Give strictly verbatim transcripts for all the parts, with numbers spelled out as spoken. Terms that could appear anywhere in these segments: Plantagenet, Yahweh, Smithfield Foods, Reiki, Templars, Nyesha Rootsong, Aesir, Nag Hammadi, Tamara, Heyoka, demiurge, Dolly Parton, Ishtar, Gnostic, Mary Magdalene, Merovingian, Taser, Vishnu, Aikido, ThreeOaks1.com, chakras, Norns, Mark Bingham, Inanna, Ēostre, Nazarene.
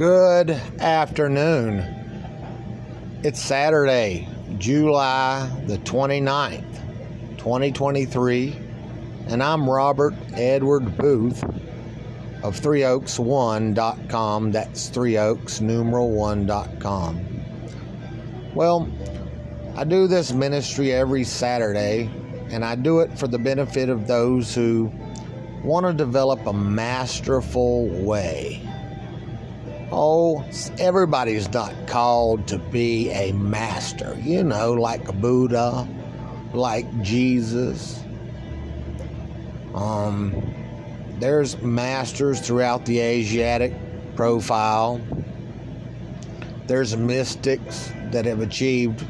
Good afternoon. It's Saturday, July the twenty-ninth, twenty twenty-three, and I'm Robert Edward Booth of Three Oaks one dot com. That's Three Oaks numeral one dot com. Well, I do this ministry every Saturday, and I do it for the benefit of those who want to develop a masterful way. Oh, everybody's not called to be a master, you know, like Buddha, like Jesus. Um, there's masters throughout the Asiatic profile. There's mystics that have achieved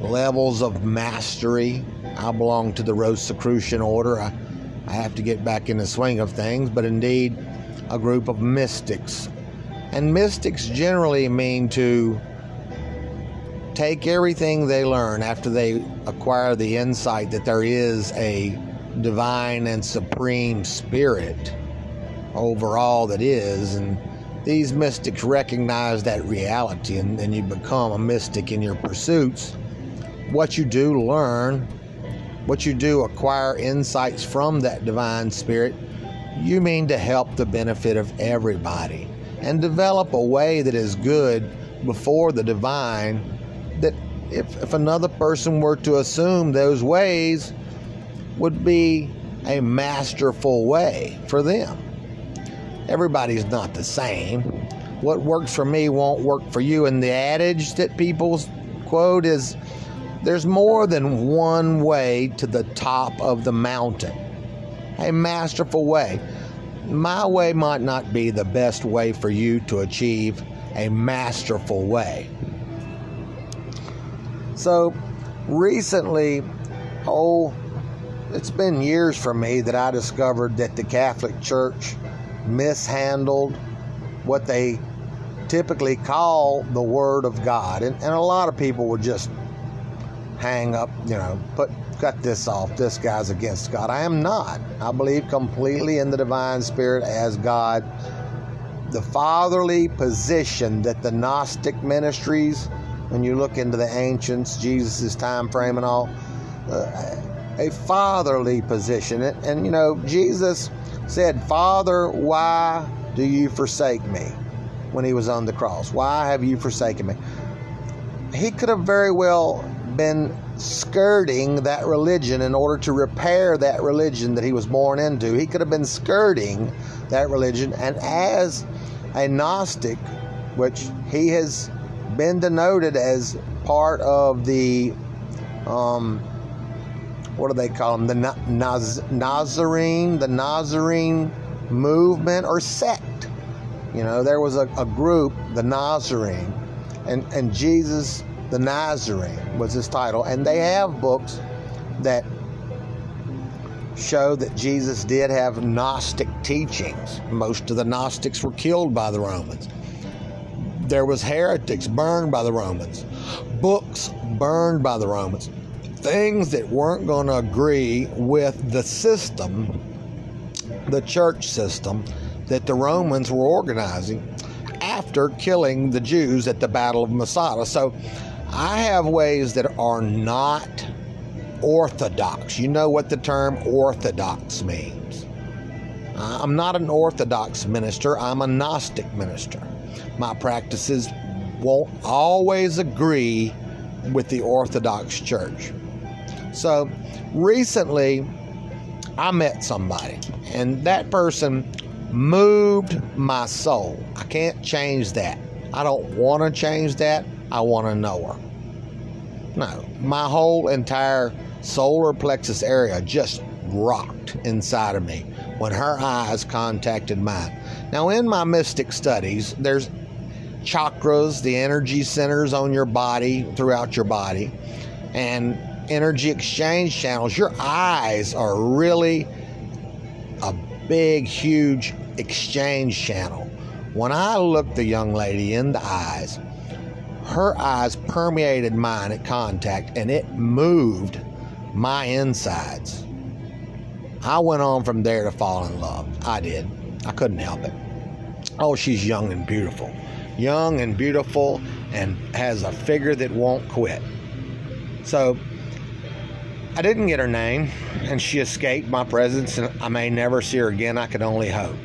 levels of mastery. I belong to the Rosicrucian order. I, I have to get back in the swing of things, but indeed, a group of mystics. And mystics generally mean to take everything they learn after they acquire the insight that there is a divine and supreme spirit over all that is, and these mystics recognize that reality, and then you become a mystic in your pursuits. What you do learn, what you do acquire insights from that divine spirit, you mean to help the benefit of everybody and develop a way that is good before the divine, that if, if another person were to assume those ways, would be a masterful way for them. Everybody's not the same. What works for me won't work for you. And the adage that people quote is, there's more than one way to the top of the mountain. A masterful way. My way might not be the best way for you to achieve a masterful way. So recently, oh, it's been years for me that I discovered that the Catholic Church mishandled what they typically call the Word of God. And, and a lot of people would just hang up, you know, put cut this off, this guy's against God. I am not. I believe completely in the divine spirit as God. The fatherly position that the Gnostic ministries, when you look into the ancients, Jesus' time frame and all, uh, a fatherly position. And, and, you know, Jesus said, Father, why do you forsake me? When he was on the cross. Why have you forsaken me? He could have very well been skirting that religion in order to repair that religion that he was born into. He could have been skirting that religion, and as a Gnostic, which he has been denoted as part of the um, what do they call them? The Na- Naz- Nazarene, the Nazarene movement or sect. You know, there was a, a group, the Nazarene, and and Jesus. The Nazarene was his title, and they have books that show that Jesus did have Gnostic teachings. Most of the Gnostics were killed by the Romans. There was heretics burned by the Romans, books burned by the Romans, things that weren't going to agree with the system, the church system that the Romans were organizing after killing the Jews at the Battle of Masada. So I have ways that are not orthodox. You know what the term orthodox means. I'm not an orthodox minister. I'm a Gnostic minister. My practices won't always agree with the Orthodox Church. So recently I met somebody, and that person moved my soul. I can't change that. I don't want to change that. I want to know her. No, my whole entire solar plexus area just rocked inside of me when her eyes contacted mine. Now, in my mystic studies, there's chakras, the energy centers on your body, throughout your body, and energy exchange channels. Your eyes are really a big, huge exchange channel. When I looked the young lady in the eyes, her eyes permeated mine at contact, and it moved my insides. I went on from there to fall in love. I did. I couldn't help it. Oh, she's young and beautiful. Young and beautiful and has a figure that won't quit. So I didn't get her name, and she escaped my presence, and I may never see her again. I can only hope.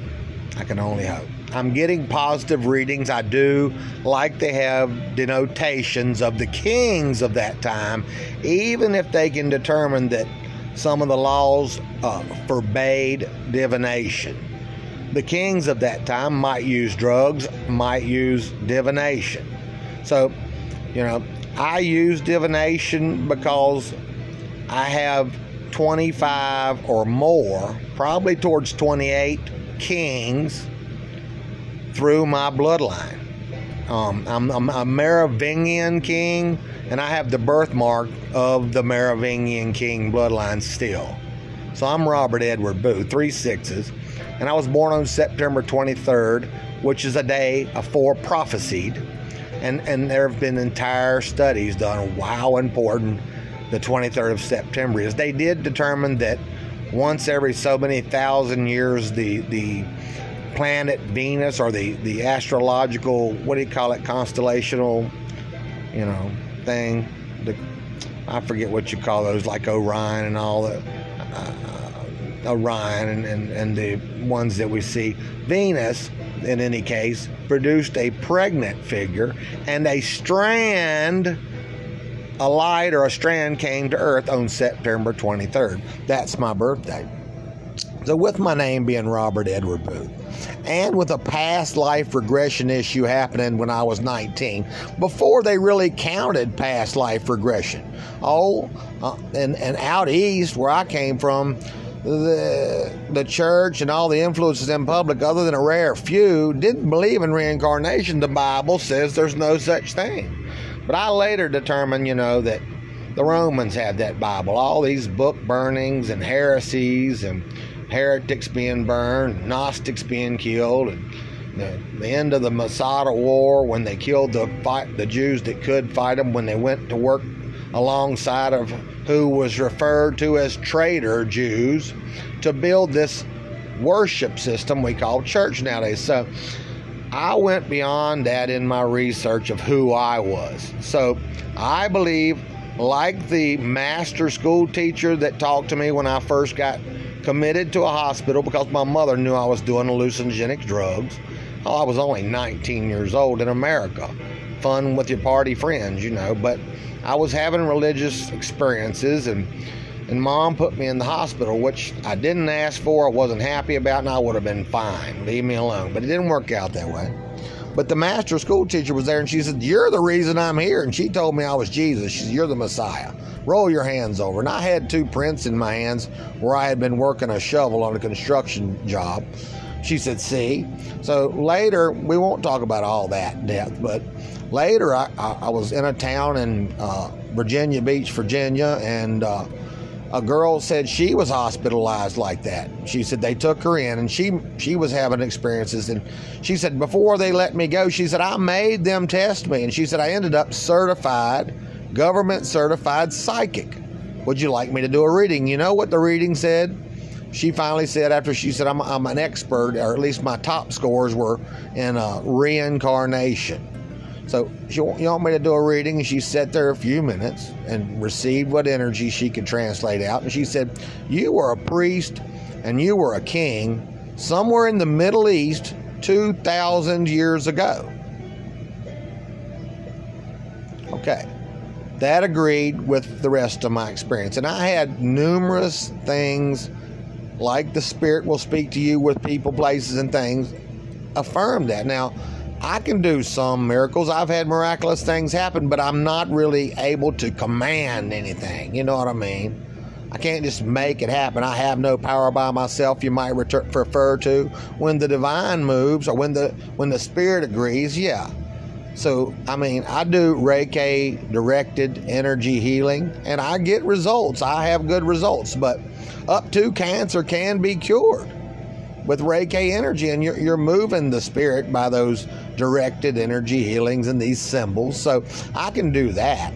I can only hope. I'm getting positive readings. I do like to have denotations of the kings of that time, even if they can determine that some of the laws uh, forbade divination. The kings of that time might use drugs, might use divination. So, you know, I use divination because I have twenty-five or more, probably towards twenty-eight kings through my bloodline. Um, I'm, I'm a Merovingian king, and I have the birthmark of the Merovingian king bloodline still. So I'm Robert Edward Booth, three sixes, and I was born on September twenty-third, which is a day afore prophesied, and, and there have been entire studies done on how important the twenty-third of September is. They did determine that once every so many thousand years, the the planet Venus, or the the astrological, what do you call it, constellational, you know, thing, the, I forget what you call those, like Orion and all the uh, Orion and, and and the ones that we see. Venus, in any case, produced a pregnant figure, and a strand. A light or a strand came to Earth on September twenty-third. That's my birthday. So with my name being Robert Edward Booth, and with a past life regression issue happening when I was nineteen, before they really counted past life regression. Oh, uh, and, and out east where I came from, the, the church and all the influences in public, other than a rare few, didn't believe in reincarnation. The Bible says there's no such thing. But I later determined, you know, that the Romans had that Bible. All these book burnings and heresies and heretics being burned, Gnostics being killed, and the, the end of the Masada War when they killed the fight, the Jews that could fight them, when they went to work alongside of who was referred to as traitor Jews to build this worship system we call church nowadays. So I went beyond that in my research of who I was. So I believe, like the master school teacher that talked to me when I first got committed to a hospital because my mother knew I was doing hallucinogenic drugs. Oh, I was only nineteen years old in America. Fun with your party friends, you know. But I was having religious experiences, and and Mom put me in the hospital, which I didn't ask for, I wasn't happy about, and I would have been fine. Leave me alone. But it didn't work out that way. But the master school teacher was there, and she said, "You're the reason I'm here." And she told me I was Jesus. She said, "You're the Messiah. Roll your hands over." And I had two prints in my hands where I had been working a shovel on a construction job. She said, "See?" So later, we won't talk about all that depth, but later I, I, I was in a town in uh, Virginia Beach, Virginia, and uh, a girl said she was hospitalized like that. She said they took her in, and she she was having experiences. And she said, before they let me go, she said, I made them test me. And she said, I ended up certified, government certified psychic. Would you like me to do a reading? You know what the reading said? She finally said, after she said, I'm, I'm an expert, or at least my top scores were in uh, reincarnation. So she wanted me to do a reading, and she sat there a few minutes and received what energy she could translate out. And she said, you were a priest and you were a king somewhere in the Middle East two thousand years ago. Okay. That agreed with the rest of my experience. And I had numerous things, like the spirit will speak to you with people, places, and things, affirm that. Now, I can do some miracles. I've had miraculous things happen, but I'm not really able to command anything. You know what I mean? I can't just make it happen. I have no power by myself, you might refer to. When the divine moves, or when the when the spirit agrees, yeah. So, I mean, I do Reiki directed energy healing, and I get results. I have good results, but up to cancer can be cured with Reiki energy, and you're, you're moving the spirit by those directed energy healings and these symbols. So I can do that.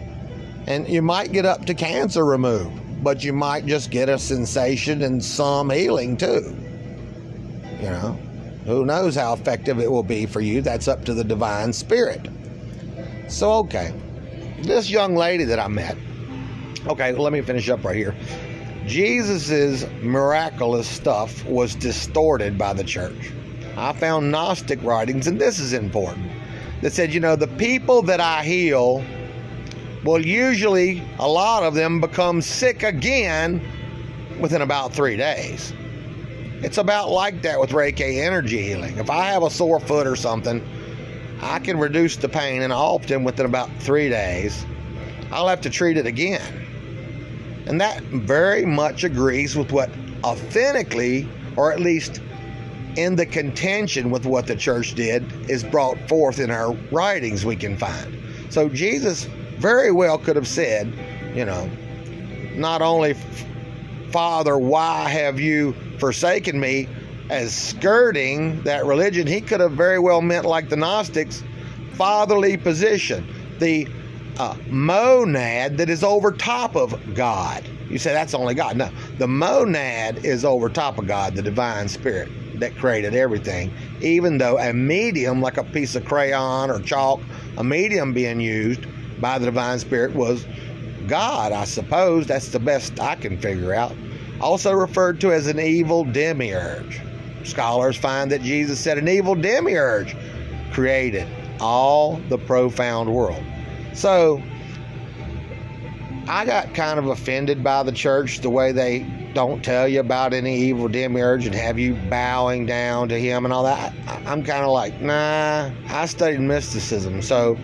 And you might get up to cancer removed, but you might just get a sensation and some healing too. You know, Who knows how effective it will be for you? That's up to the divine spirit. So, okay. This young lady that I met. Okay, well, let me finish up right here. Jesus's miraculous stuff was distorted by the church. I found Gnostic writings, and this is important, that said, you know, the people that I heal will usually, a lot of them, become sick again within about three days. It's about like that with Reiki energy healing. If I have a sore foot or something, I can reduce the pain, and often within about three days, I'll have to treat it again. And that very much agrees with what authentically, or at least in the contention with what the church did, is brought forth in our writings we can find. So Jesus very well could have said, you know, not only, Father, why have you forsaken me, as skirting that religion, he could have very well meant, like the Gnostics, fatherly position, the uh, monad that is over top of God. You say that's only God. No, the monad is over top of God, the divine spirit that created everything, even though a medium, like a piece of crayon or chalk, a medium being used by the divine spirit was God, I suppose. That's the best I can figure out. Also referred to as an evil demiurge. Scholars find that Jesus said an evil demiurge created all the profound world. So I got kind of offended by the church, the way they don't tell you about any evil demiurge and have you bowing down to him and all that. I'm kind of like, nah, I studied mysticism, so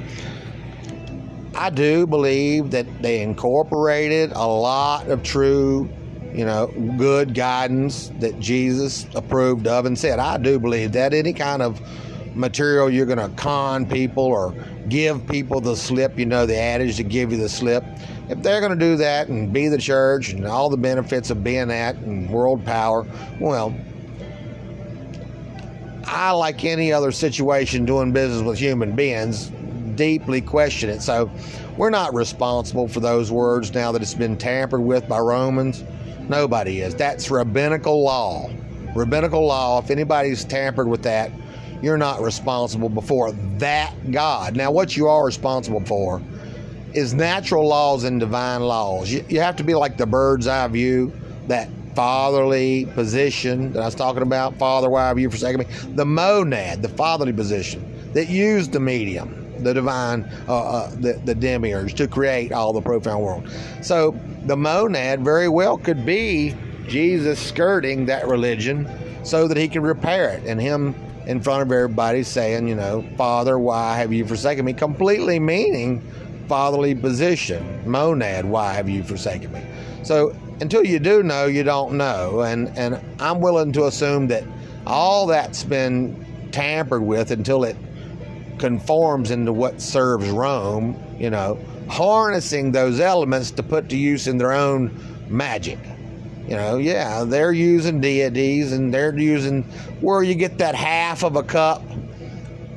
I do believe that they incorporated a lot of true, you know, good guidance that Jesus approved of and said. I do believe that any kind of material you're going to con people or give people the slip, you know, the adage to give you the slip, if they're going to do that and be the church and all the benefits of being that and world power, well, I, like any other situation doing business with human beings, deeply question it. So we're not responsible for those words now that it's been tampered with by Romans. Nobody is. That's rabbinical law. Rabbinical law, if anybody's tampered with that, you're not responsible before that God. Now, what you are responsible for is natural laws and divine laws. You, you have to be like the bird's eye view, that fatherly position that I was talking about. Father, why have you forsaken me? The monad, the fatherly position that used the medium, the divine, uh, uh, the, the demiurge, to create all the profound world. So the monad very well could be Jesus skirting that religion so that he could repair it. And him in front of everybody saying, you know, Father, why have you forsaken me? Completely meaning fatherly position. Monad, why have you forsaken me? So until you do know, you don't know. And, and I'm willing to assume that all that's been tampered with until it conforms into what serves Rome, you know, harnessing those elements to put to use in their own magic. You know, yeah, they're using deities and they're using where you get that half of a cup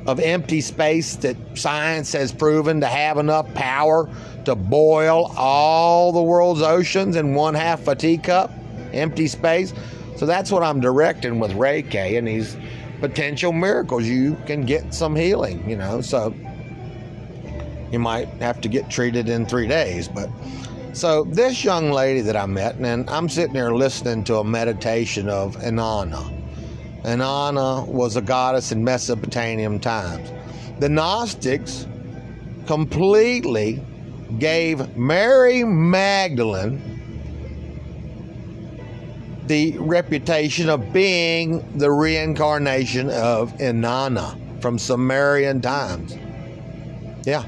of empty space that science has proven to have enough power to boil all the world's oceans in one half a teacup, empty space. So that's what I'm directing with Reiki and these potential miracles. You can get some healing, you know, so you might have to get treated in three days. But so this young lady that I met, and I'm sitting there listening to a meditation of Inanna. Inanna was a goddess in Mesopotamian times. The Gnostics completely gave Mary Magdalene the reputation of being the reincarnation of Inanna from Sumerian times. Yeah.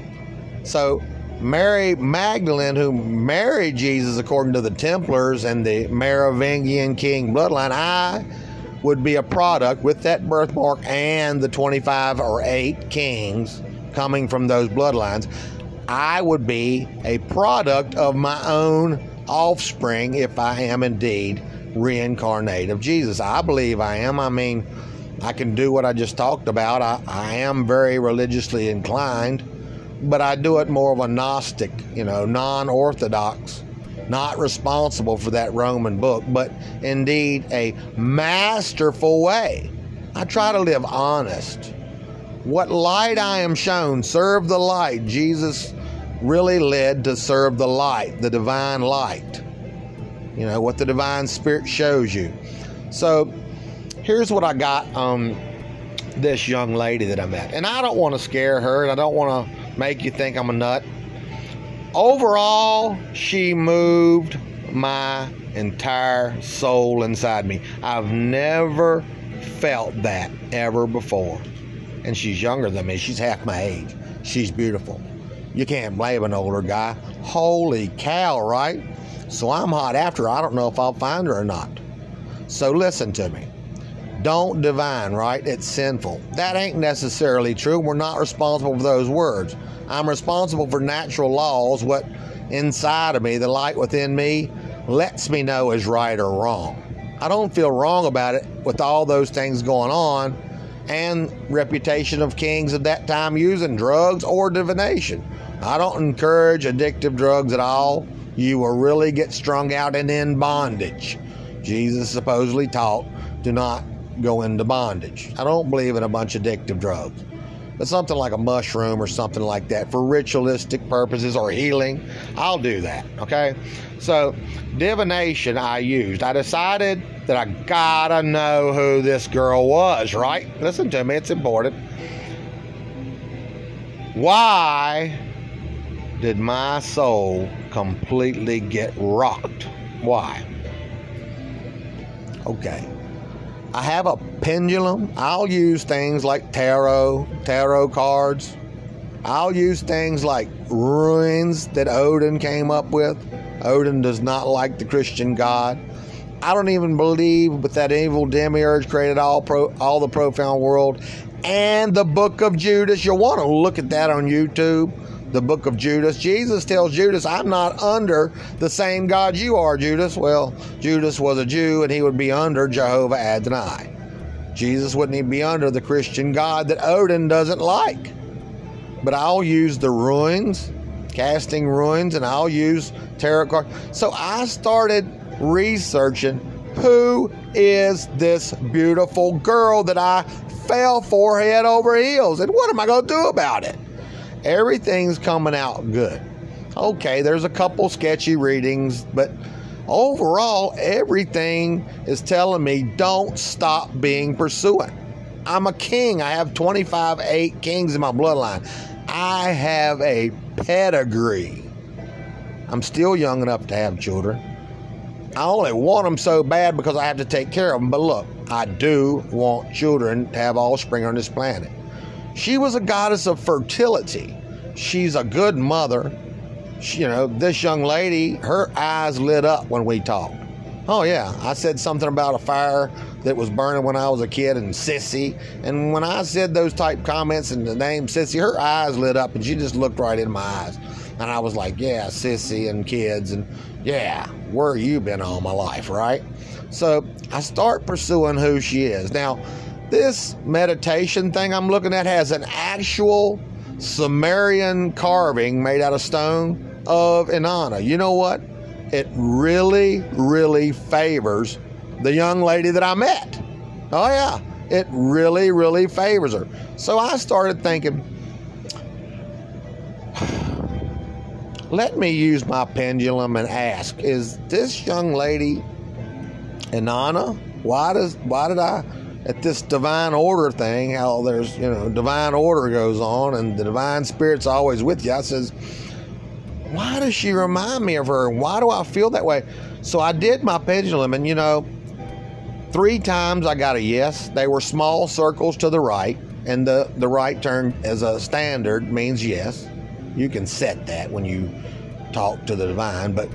So Mary Magdalene, who married Jesus according to the Templars and the Merovingian king bloodline, I would be a product with that birthmark and the twenty-five or eight kings coming from those bloodlines. I would be a product of my own offspring if I am indeed reincarnate of Jesus. I believe I am. I mean, I can do what I just talked about. I, I am very religiously inclined, but I do it more of a Gnostic, you know, non-orthodox, not responsible for that Roman book, but indeed a masterful way. I try to live honest. What light I am shown, serve the light. Jesus really led to serve the light, the divine light. You know, what the divine spirit shows you. So here's what I got um, this young lady that I met. And I don't want to scare her, and I don't want to make you think I'm a nut. Overall, she moved my entire soul inside me. I've never felt that ever before. And she's younger than me. She's half my age. She's beautiful. You can't blame an older guy. Holy cow, right? So I'm hot after her. I don't know if I'll find her or not. So listen to me. Don't divine, right? It's sinful. That ain't necessarily true. We're not responsible for those words. I'm responsible for natural laws. What inside of me, the light within me, lets me know is right or wrong. I don't feel wrong about it with all those things going on and reputation of kings at that time using drugs or divination. I don't encourage addictive drugs at all. You will really get strung out and in bondage. Jesus supposedly taught, do not go into bondage. I don't believe in a bunch of addictive drugs. But something like a mushroom or something like that for ritualistic purposes or healing, I'll do that, okay? So divination I used. I decided that I gotta know who this girl was, right? Listen to me, it's important. Why did my soul completely get rocked? Why? Okay. I have a pendulum. I'll use things like tarot, tarot cards. I'll use things like runes that Odin came up with. Odin does not like the Christian God. I don't even believe that that evil demiurge created all, pro, all the profound world. And the Book of Judas. You'll want to look at that on YouTube. The Book of Judas. Jesus tells Judas, I'm not under the same God you are, Judas. Well, Judas was a Jew, and he would be under Jehovah Adonai. Jesus wouldn't even be under the Christian God that Odin doesn't like. But I'll use the ruins, casting ruins, and I'll use tarot cards. So I started researching, who is this beautiful girl that I fell for head over heels? And what am I going to do about it? Everything's coming out good. Okay, there's a couple sketchy readings, but overall, everything is telling me don't stop being pursuant. I'm a king. I have twenty-five, eight kings in my bloodline. I have a pedigree. I'm still young enough to have children. I only want them so bad because I have to take care of them. But look, I do want children to have offspring on this planet. She was a goddess of fertility. She's a good mother. She, you know, this young lady, her eyes lit up when we talked. Oh, yeah, I said something about a fire that was burning when I was a kid and sissy. And when I said those type comments and the name sissy, her eyes lit up and she just looked right in my eyes. And I was like, yeah, sissy and kids and yeah, where you been all my life, right? So I start pursuing who she is. Now, this meditation thing I'm looking at has an actual Sumerian carving made out of stone of Inanna. You know what? It really, really favors the young lady that I met. Oh, yeah. It really, really favors her. So I started thinking, let me use my pendulum and ask, is this young lady Inanna? Why does, why did I... at this divine order thing, how there's, you know, divine order goes on and the divine spirit's always with you. I says, why does she remind me of her? Why do I feel that way? So I did my pendulum and, you know, three times I got a yes. They were small circles to the right and the, the right turn as a standard means yes. You can set that when you talk to the divine, but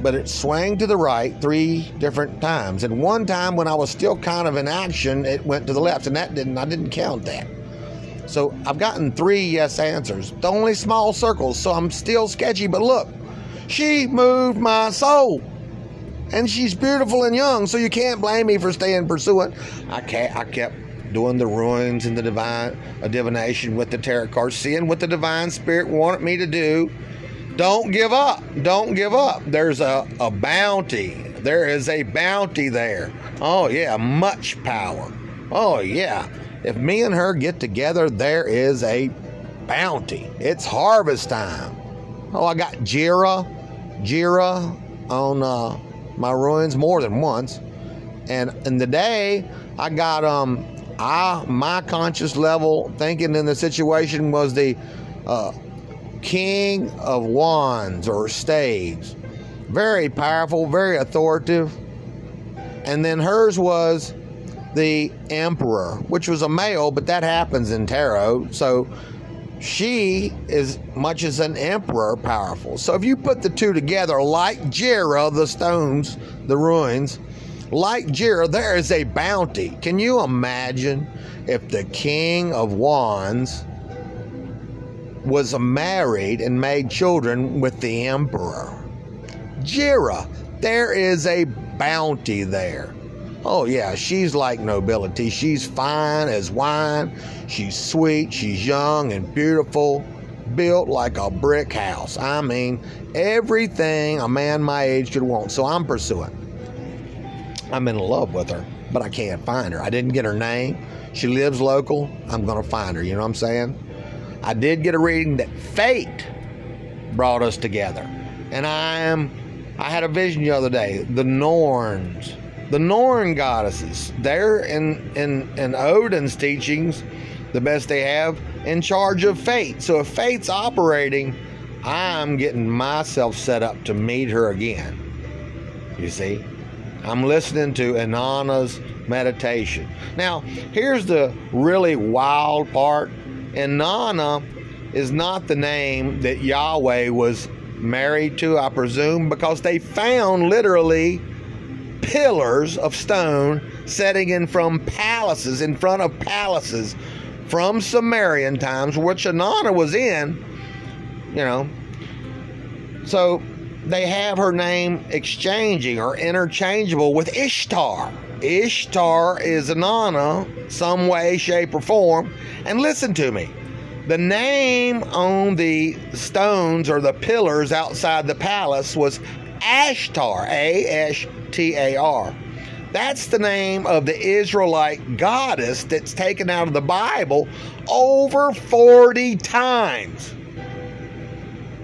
but it swung to the right three different times. And one time when I was still kind of in action, it went to the left, and that didn't, I didn't count that. So I've gotten three yes answers, the only small circles, so I'm still sketchy, but look, she moved my soul. And she's beautiful and young, so you can't blame me for staying pursuant. I can't, I kept doing the ruins and the divine uh, divination with the tarot cards, seeing what the divine spirit wanted me to do. Don't give up. Don't give up. There's a, a bounty. There is a bounty there. Oh, yeah, much power. Oh, yeah. If me and her get together, there is a bounty. It's harvest time. Oh, I got Jira, Jira on uh, my ruins more than once. And in the day, I got, um, I, my conscious level thinking in the situation was the uh, King of Wands or Staves. Very powerful, very authoritative. And then hers was the Emperor, which was a male, but that happens in tarot. So she is much as an emperor powerful. So if you put the two together, like Jira, the stones, the ruins, like Jira, there is a bounty. Can you imagine if the King of Wands was married and made children with the Emperor? Jira, there is a bounty there. Oh, yeah, she's like nobility. She's fine as wine. She's sweet. She's young and beautiful, built like a brick house. I mean, everything a man my age could want. So I'm pursuing. I'm in love with her, but I can't find her. I didn't get her name. She lives local. I'm going to find her. You know what I'm saying? I did get a reading that fate brought us together. And I am, I had a vision the other day. The Norns. The Norn goddesses, they're in, in, in Odin's teachings, the best they have, in charge of fate. So if fate's operating, I'm getting myself set up to meet her again. You see? I'm listening to Inanna's meditation. Now, here's the really wild part. Inanna is not the name that Yahweh was married to, I presume, because they found literally pillars of stone setting in from palaces, in front of palaces from Sumerian times, which Inanna was in, you know. So they have her name exchanging or interchangeable with Ishtar. Ishtar is Inanna, some way, shape, or form. And listen to me. The name on the stones or the pillars outside the palace was Ashtar, A S H T A R. That's the name of the Israelite goddess that's taken out of the Bible over forty times.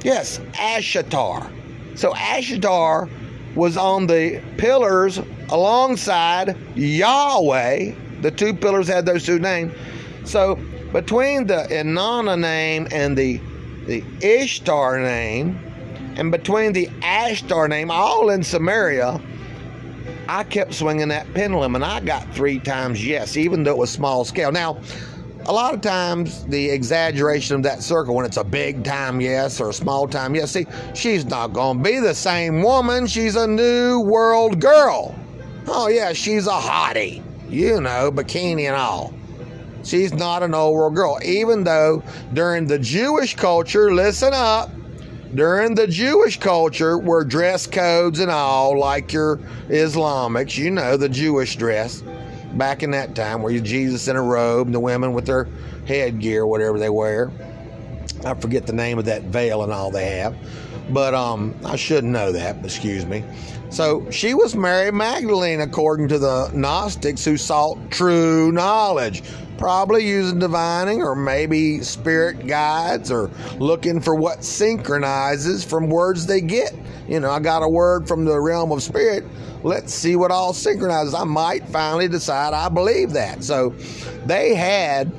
Yes, Ashtar. So Ashtar was on the pillars alongside Yahweh. The two pillars had those two names. So between the Inanna name and the, the Ishtar name, and between the Ashtar name, all in Samaria, I kept swinging that pendulum, and I got three times yes, even though it was small scale. Now, a lot of times, the exaggeration of that circle, when it's a big time yes or a small time yes, see, she's not going to be the same woman. She's a new world girl. Oh, yeah, she's a hottie, you know, bikini and all. She's not an old world girl, even though during the Jewish culture, listen up, during the Jewish culture, were dress codes and all, like your Islamics, you know, the Jewish dress, back in that time, where you Jesus in a robe, and the women with their headgear, whatever they wear. I forget the name of that veil and all they have, but um, I should know that, but excuse me. So she was Mary Magdalene, according to the Gnostics, who sought true knowledge. Probably using divining or maybe spirit guides or looking for what synchronizes from words they get. You know, I got a word from the realm of spirit. Let's see what all synchronizes. I might finally decide I believe that. So they had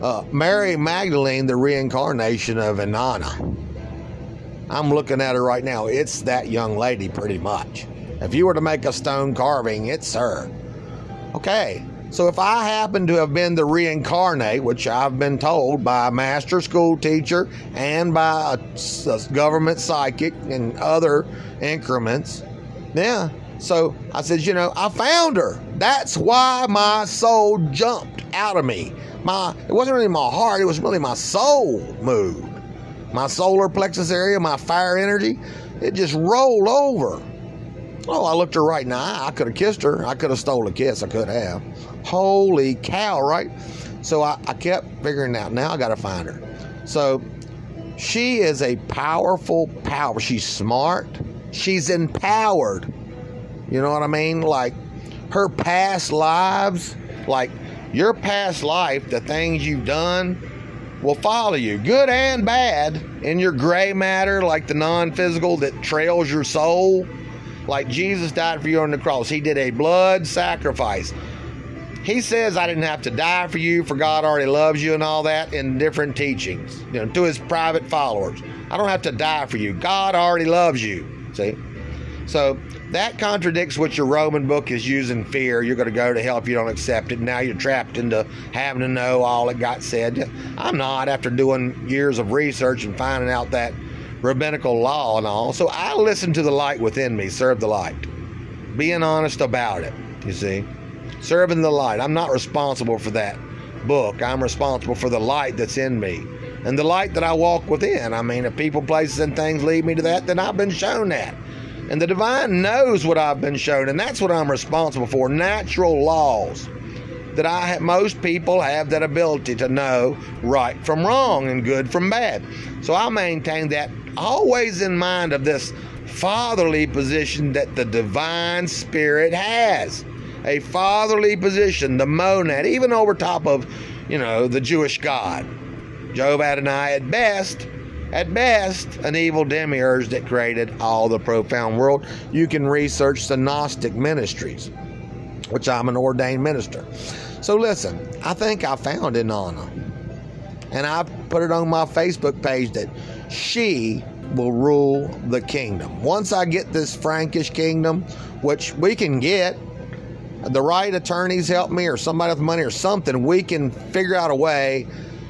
uh, Mary Magdalene, the reincarnation of Inanna. I'm looking at her right now. It's that young lady pretty much. If you were to make a stone carving, it's her. Okay. So if I happen to have been the reincarnate, which I've been told by a master school teacher and by a, a government psychic and other increments, yeah. So I said, you know, I found her. That's why my soul jumped out of me. My, it wasn't really my heart. It was really my soul moved. My solar plexus area, my fire energy, it just rolled over. Oh, I looked her right in the eye. I could have kissed her. I could have stole a kiss. I could have. Holy cow, right? So I, I kept figuring out, now I got to find her. So she is a powerful power. She's smart. She's empowered. You know what I mean? Like her past lives, like Your past life, the things you've done, will follow you, good and bad, in your gray matter, like the non-physical that trails your soul. Like Jesus died for you on the cross. He did a blood sacrifice. He says, I didn't have to die for you, for God already loves you and all that in different teachings, you know, to his private followers. I don't have to die for you. God already loves you. See? So that contradicts what your Roman book is using fear. You're going to go to hell if you don't accept it. Now you're trapped into having to know all that God said. I'm not, after doing years of research and finding out that rabbinical law and all. So I listen to the light within me, serve the light. Being honest about it, you see. Serving the light. I'm not responsible for that book. I'm responsible for the light that's in me and the light that I walk within. I mean, if people, places, and things lead me to that, then I've been shown that. And the divine knows what I've been shown, and that's what I'm responsible for. Natural laws that I have, most people have that ability to know right from wrong and good from bad. So I maintain that always in mind of this fatherly position that the divine spirit has. A fatherly position, the monad, even over top of, you know, the Jewish God. Jove Adonai, at best, at best, an evil demiurge that created all the profound world. You can research the Gnostic ministries, which I'm an ordained minister. So listen, I think I found Inanna. And I put it on my Facebook page that she will rule the kingdom. Once I get this Frankish kingdom, which we can get, the right attorneys help me, or somebody with money or something, we can figure out a way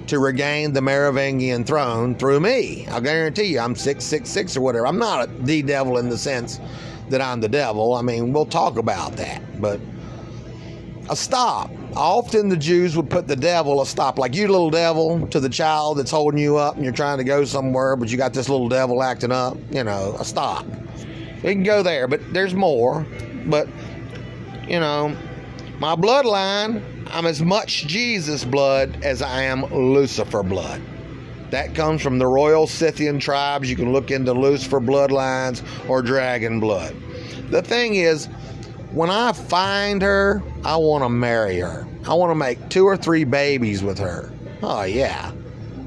to regain the Merovingian throne through me. I'll guarantee you, I'm six six six or whatever. I'm not a, the devil in the sense that I'm the devil. I mean, we'll talk about that, but a stop. Often the Jews would put the devil, a stop, like you little devil, to the child that's holding you up and you're trying to go somewhere, but you got this little devil acting up, you know, a stop. We can go there, but there's more. But you know, my bloodline, I'm as much Jesus blood as I am Lucifer blood. That comes from the royal Scythian tribes. You can look into Lucifer bloodlines or dragon blood. The thing is, when I find her, I want to marry her. I want to make two or three babies with her. Oh, yeah.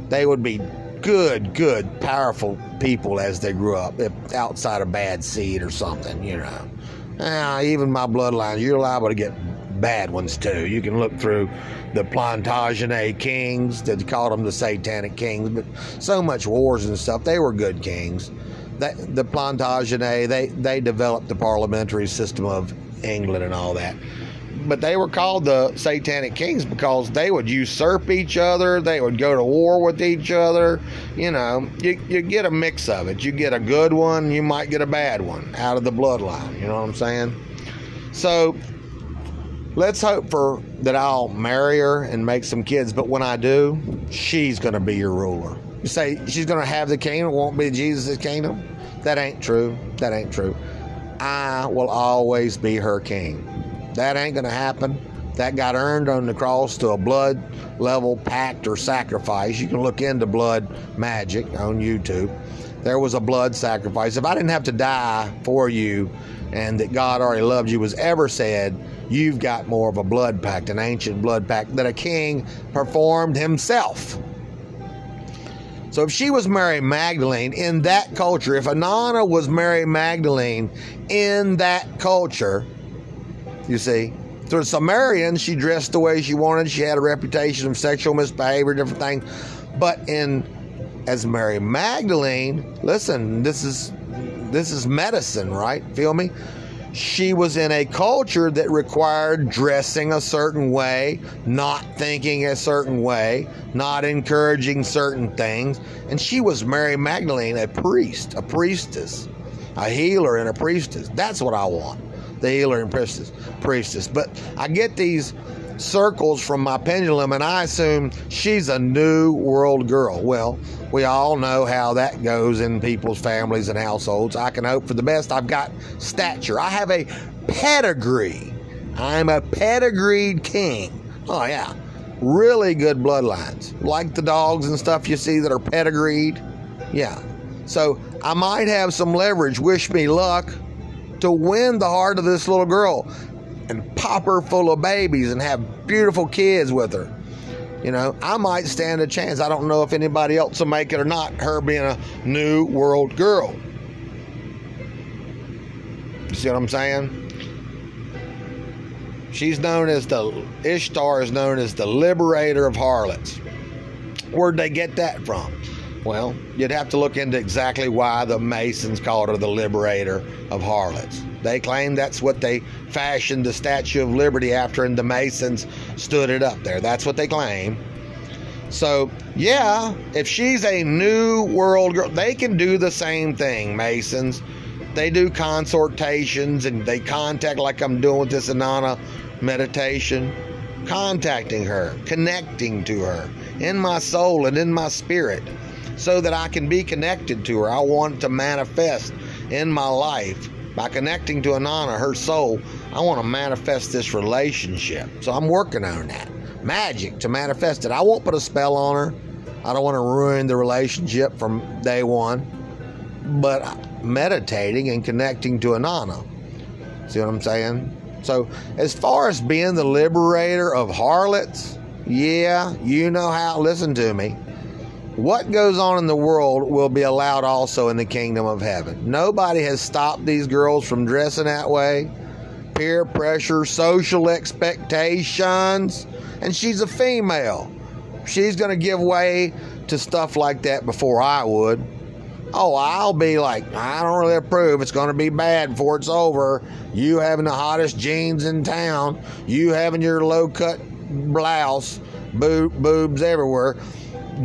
They would be good, good, powerful people as they grew up, if outside a bad seed or something, you know. Uh, even my bloodlines, you're liable to get bad ones too. You can look through the Plantagenet kings, they called them the Satanic kings, but so much wars and stuff. They were good kings. They, the Plantagenet, they, they developed the parliamentary system of England and all that. But they were called the Satanic kings because they would usurp each other. They would go to war with each other. You know, you, you get a mix of it. You get a good one, you might get a bad one out of the bloodline. You know what I'm saying? So let's hope for that I'll marry her and make some kids. But when I do, she's going to be your ruler. You say she's going to have the kingdom. It won't be Jesus' kingdom. That ain't true. That ain't true. I will always be her king. That ain't going to happen. That got earned on the cross through a blood level pact or sacrifice. You can look into blood magic on YouTube. There was a blood sacrifice. If I didn't have to die for you and that God already loved you was ever said, you've got more of a blood pact, an ancient blood pact that a king performed himself. So if she was Mary Magdalene in that culture, if Inanna was Mary Magdalene in that culture, you see, to the Sumerians, she dressed the way she wanted. She had a reputation of sexual misbehavior, different things. But in as Mary Magdalene, listen, this is this is medicine, right? Feel me? She was in a culture that required dressing a certain way, not thinking a certain way, not encouraging certain things. And she was Mary Magdalene, a priest, a priestess, a healer and a priestess. That's what I want. The healer and priestess, priestess. But I get these circles from my pendulum and I assume she's a new world girl. Well, we all know how that goes in people's families and households. I can hope for the best. I've got stature. I have a pedigree. I'm a pedigreed king. Oh, yeah. Really good bloodlines. Like the dogs and stuff you see that are pedigreed. Yeah. So I might have some leverage. Wish me luck to win the heart of this little girl. and pop her full of babies and have beautiful kids with her. You know, I might stand a chance. I don't know if anybody else will make it or not, her being a new world girl. You see what I'm saying? She's known as the, Ishtar is known as the liberator of harlots. Where'd they get that from? Well, you'd have to look into exactly why the Masons called her the liberator of harlots. They claim that's what they fashioned the Statue of Liberty after, and the Masons stood it up there. That's what they claim. So, yeah, if she's a new world girl, they can do the same thing, Masons. They do consultations and they contact, like I'm doing with this Inanna meditation, contacting her, connecting to her in my soul and in my spirit so that I can be connected to her. I want to manifest in my life. By connecting to Inanna, her soul, I want to manifest this relationship. So I'm working on that. Magic to manifest it. I won't put a spell on her. I don't want to ruin the relationship from day one. But meditating and connecting to Inanna. See what I'm saying? So as far as being the liberator of harlots, yeah, you know how. Listen to me. What goes on in the world will be allowed also in the kingdom of heaven. Nobody has stopped these girls from dressing that way. Peer pressure, social expectations. And she's a female. She's going to give way to stuff like that before I would. Oh, I'll be like, I don't really approve. It's going to be bad before it's over. You having the hottest jeans in town. You having your low-cut blouse. Boob, boobs everywhere.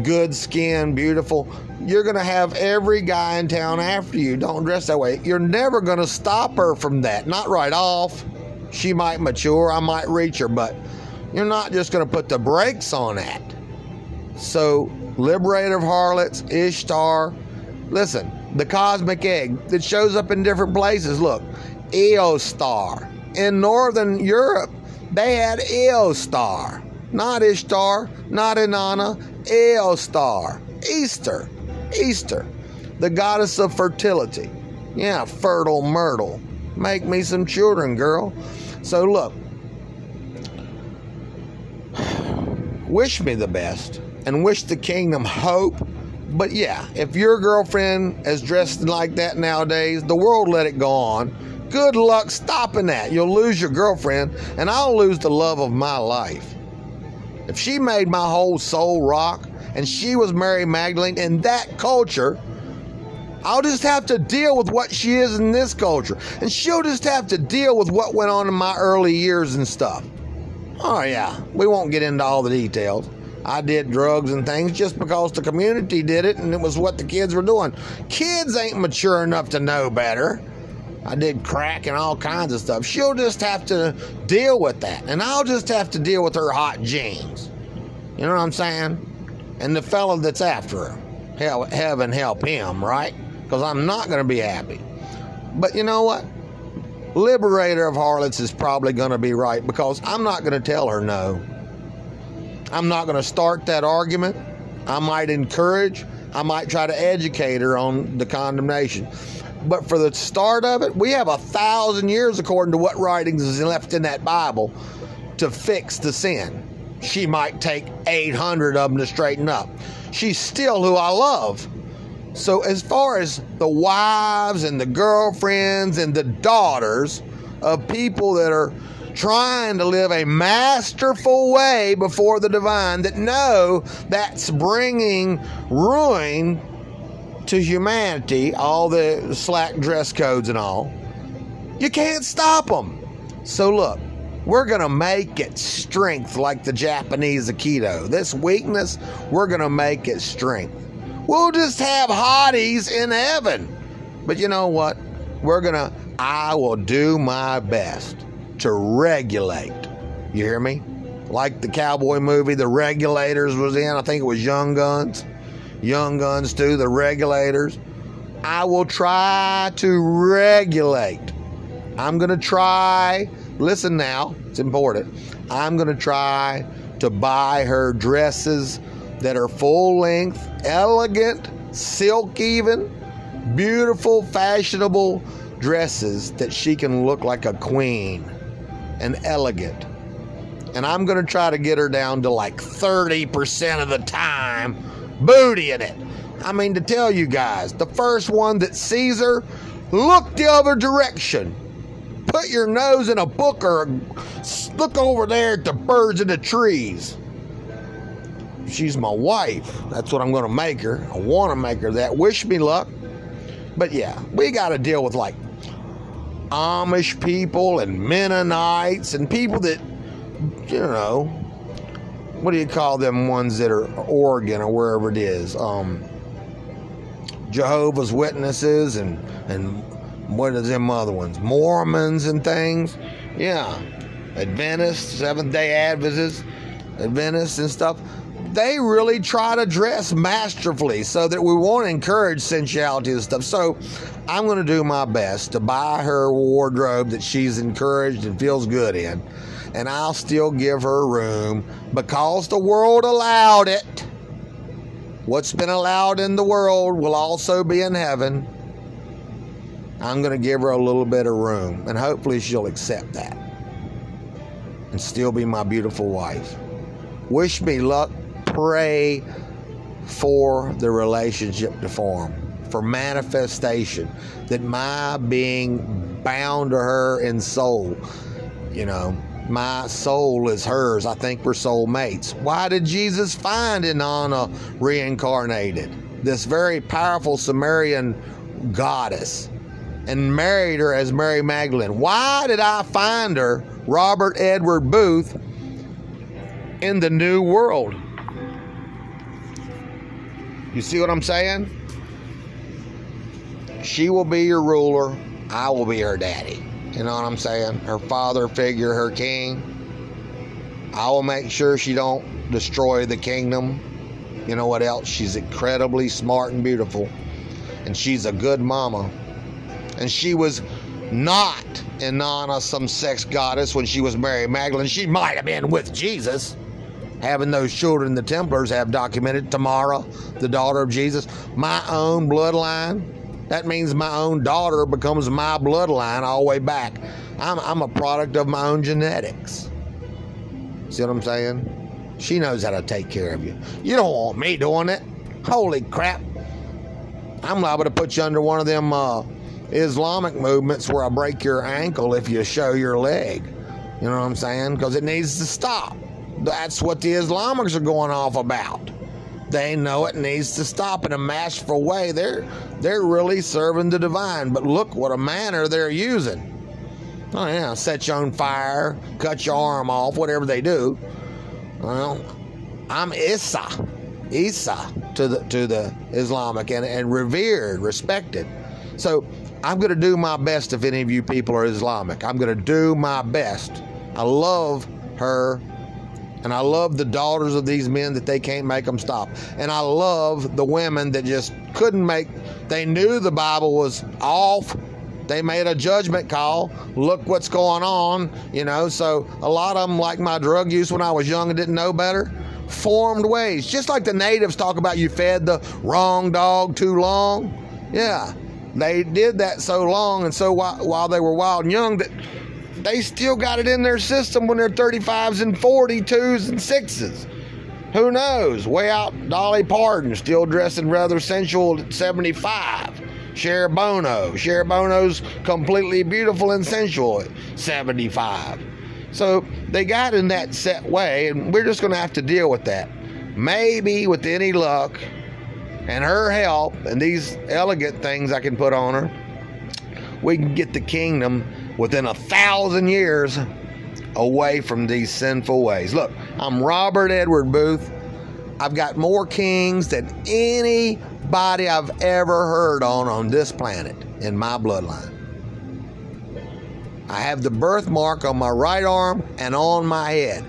Good skin, beautiful. You're going to have every guy in town after you. Don't dress that way. You're never going to stop her from that. Not right off. She might mature. I might reach her. But you're not just going to put the brakes on that. So, liberator of harlots, Ishtar. Listen, the cosmic egg that shows up in different places. Look, Ēostre. In northern Europe, they had Ēostre. Not Ishtar, not Inanna, Ēostre, Easter, Easter, the goddess of fertility. Yeah, fertile myrtle. Make me some children, girl. So look, wish me the best and wish the kingdom hope. But yeah, if your girlfriend is dressed like that nowadays, the world let it go on. Good luck stopping that. You'll lose your girlfriend, and I'll lose the love of my life. If she made my whole soul rock and she was Mary Magdalene in that culture, I'll just have to deal with what she is in this culture. And she'll just have to deal with what went on in my early years and stuff. Oh, yeah. We won't get into all the details. I did drugs and things just because the community did it and it was what the kids were doing. Kids ain't mature enough to know better. I did crack and all kinds of stuff. She'll just have to deal with that. And I'll just have to deal with her hot jeans. You know what I'm saying? And the fella that's after her. Hell, heaven help him, right? Because I'm not going to be happy. But you know what? Liberator of harlots is probably going to be right because I'm not going to tell her no. I'm not going to start that argument. I might encourage. I might try to educate her on the condemnation. But for the start of it, we have a thousand years, according to what writings is left in that Bible, to fix the sin. She might take eight hundred of them to straighten up. She's still who I love. So as far as the wives and the girlfriends and the daughters of people that are trying to live a masterful way before the divine, that know that's bringing ruin to humanity, all the slack dress codes and all, you can't stop them. So look, we're going to make it strength like the Japanese Aikido. This weakness, we're going to make it strength. We'll just have hotties in heaven. But you know what? We're going to, I will do my best to regulate. You hear me? Like the cowboy movie, The Regulators was in, I think it was Young Guns. Young Guns too, The Regulators. I will try to regulate. I'm going to try, listen now, it's important. I'm going to try to buy her dresses that are full length, elegant, silk even, beautiful, fashionable dresses that she can look like a queen. and elegant. And I'm going to try to get her down to like thirty percent of the time bootying it. I mean, to tell you guys, the first one that sees her, look the other direction. Put your nose in a book or a, look over there at the birds in the trees. She's my wife. That's what I'm going to make her. I want to make her that. Wish me luck. But yeah, we got to deal with like Amish people and Mennonites and people that, you know, what do you call them ones that are Oregon or wherever it is? Um, Jehovah's Witnesses and, and what are them other ones? Mormons and things. Yeah. Adventists, Seventh-day Adventists, Adventists and stuff. They really try to dress masterfully so that we won't encourage sensuality and stuff. So I'm going to do my best to buy her a wardrobe that she's encouraged and feels good in. And I'll still give her room because the world allowed it. What's been allowed in the world will also be in heaven. I'm going to give her a little bit of room. And hopefully she'll accept that. And still be my beautiful wife. Wish me luck. Pray for the relationship to form, for manifestation, that my being bound to her in soul. You know, my soul is hers. I think we're soulmates. Why did Jesus find Inanna reincarnated, this very powerful Sumerian goddess, and married her as Mary Magdalene? Why did I find her, Robert Edward Booth, in the New World? You see what I'm saying? She will be your ruler. I will be her daddy. You know what I'm saying? Her father figure, her king. I will make sure she don't destroy the kingdom. You know what else? She's incredibly smart and beautiful. And she's a good mama. And she was not Inanna, some sex goddess, when she was Mary Magdalene. She might have been with Jesus, having those children the Templars have documented. Tamara, the daughter of Jesus. My own bloodline. That means my own daughter becomes my bloodline all the way back. I'm, I'm a product of my own genetics. See what I'm saying? She knows how to take care of you. You don't want me doing it. Holy crap. I'm liable to put you under one of them uh, Islamic movements where I break your ankle if you show your leg. You know what I'm saying? Because it needs to stop. That's what the Islamics are going off about. They know it needs to stop in a masterful way. They're, they're really serving the divine. But look what a manner they're using. Oh, yeah, set you on fire, cut your arm off, whatever they do. Well, I'm Isa, Isa to the, to the Islamic, and, and revered, respected. So I'm going to do my best if any of you people are Islamic. I'm going to do my best. I love her. And I love the daughters of these men that they can't make them stop. And I love the women that just couldn't make, they knew the Bible was off. They made a judgment call. Look what's going on, you know. So a lot of them, like my drug use when I was young and didn't know better, formed ways. Just like the natives talk about, you fed the wrong dog too long. Yeah, they did that so long and so while, while they were wild and young that they still got it in their system when they're thirty-fives and forty-twos and sixes. Who knows? Way out Dolly Parton, still dressing rather sensual at seventy-five. Cher Bono. Cher Bono's completely beautiful and sensual at seventy-five. So they got in that set way, and we're just going to have to deal with that. Maybe with any luck and her help and these elegant things I can put on her, we can get the kingdom within a thousand years away from these sinful ways. Look, I'm Robert Edward Booth. I've got more kings than anybody I've ever heard on on this planet in my bloodline. I have the birthmark on my right arm and on my head.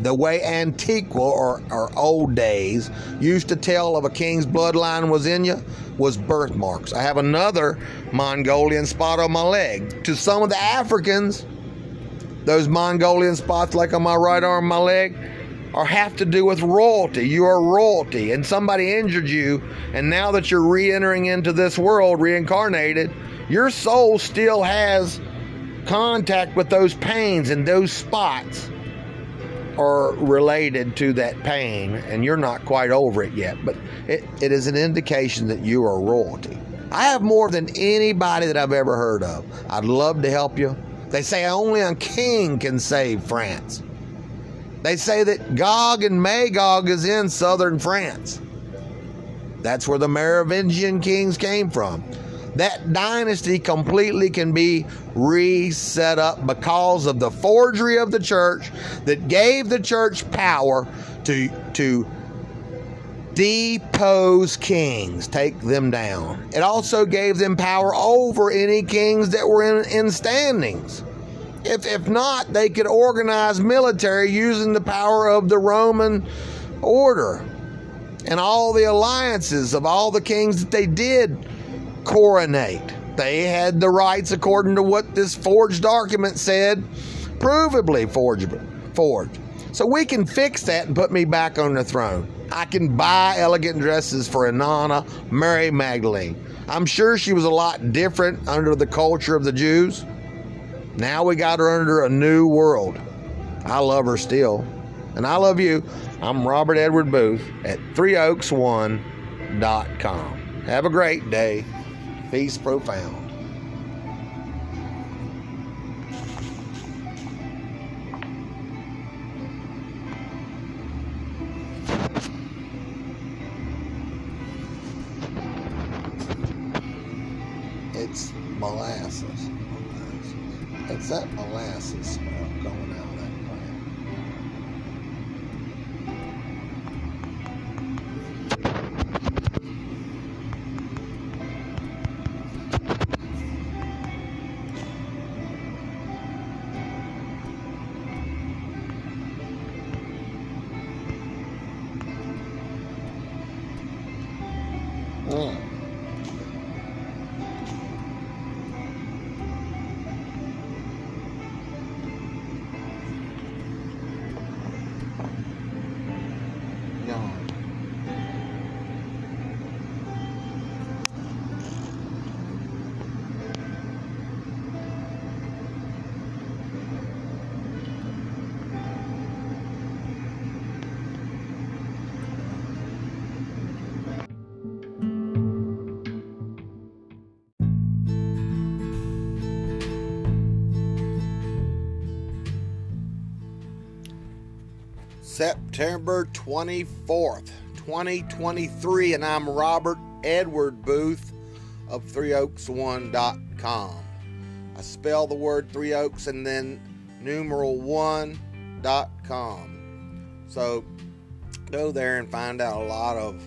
The way Antiqua or, or old days used to tell of a king's bloodline was in you was birthmarks. I have another Mongolian spot on my leg. To some of the Africans, those Mongolian spots like on my right arm, my leg, are have to do with royalty. You are royalty and somebody injured you, and now that you're re-entering into this world reincarnated, your soul still has contact with those pains and those spots are related to that pain, and you're not quite over it yet, but it, it is an indication that you are royalty. I have more than anybody that I've ever heard of. I'd love to help you. They say only a king can save France. They say that Gog and Magog is in southern France. That's where the Merovingian kings came from. That dynasty completely can be reset up because of the forgery of the church that gave the church power to, to depose kings, take them down. It also gave them power over any kings that were in, in standings. If, if not, they could organize military using the power of the Roman order and all the alliances of all the kings that they did coronate. They had the rights according to what this forged document said, provably forged. So we can fix that and put me back on the throne. I can buy elegant dresses for Inanna, Mary Magdalene. I'm sure she was a lot different under the culture of the Jews. Now we got her under a new world. I love her still. And I love you. I'm Robert Edward Booth at Three Oaks one dot com. Have a great day. Peace profound. It's molasses. molasses. It's that molasses smell going out of that plant. September twenty-fourth, twenty twenty-three, and I'm Robert Edward Booth of Three Oaks one dot com. I spell the word Three Oaks and then numeral one dot com. So go there and find out a lot of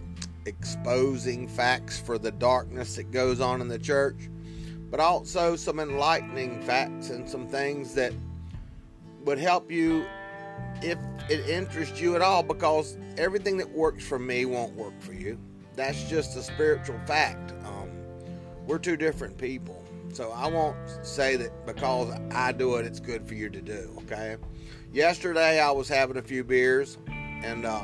exposing facts for the darkness that goes on in the church, but also some enlightening facts and some things that would help you if it interests you at all, because everything that works for me won't work for you. That's just a spiritual fact. Um, we're two different people. So I won't say that because I do it, it's good for you to do, okay? Yesterday, I was having a few beers, and uh,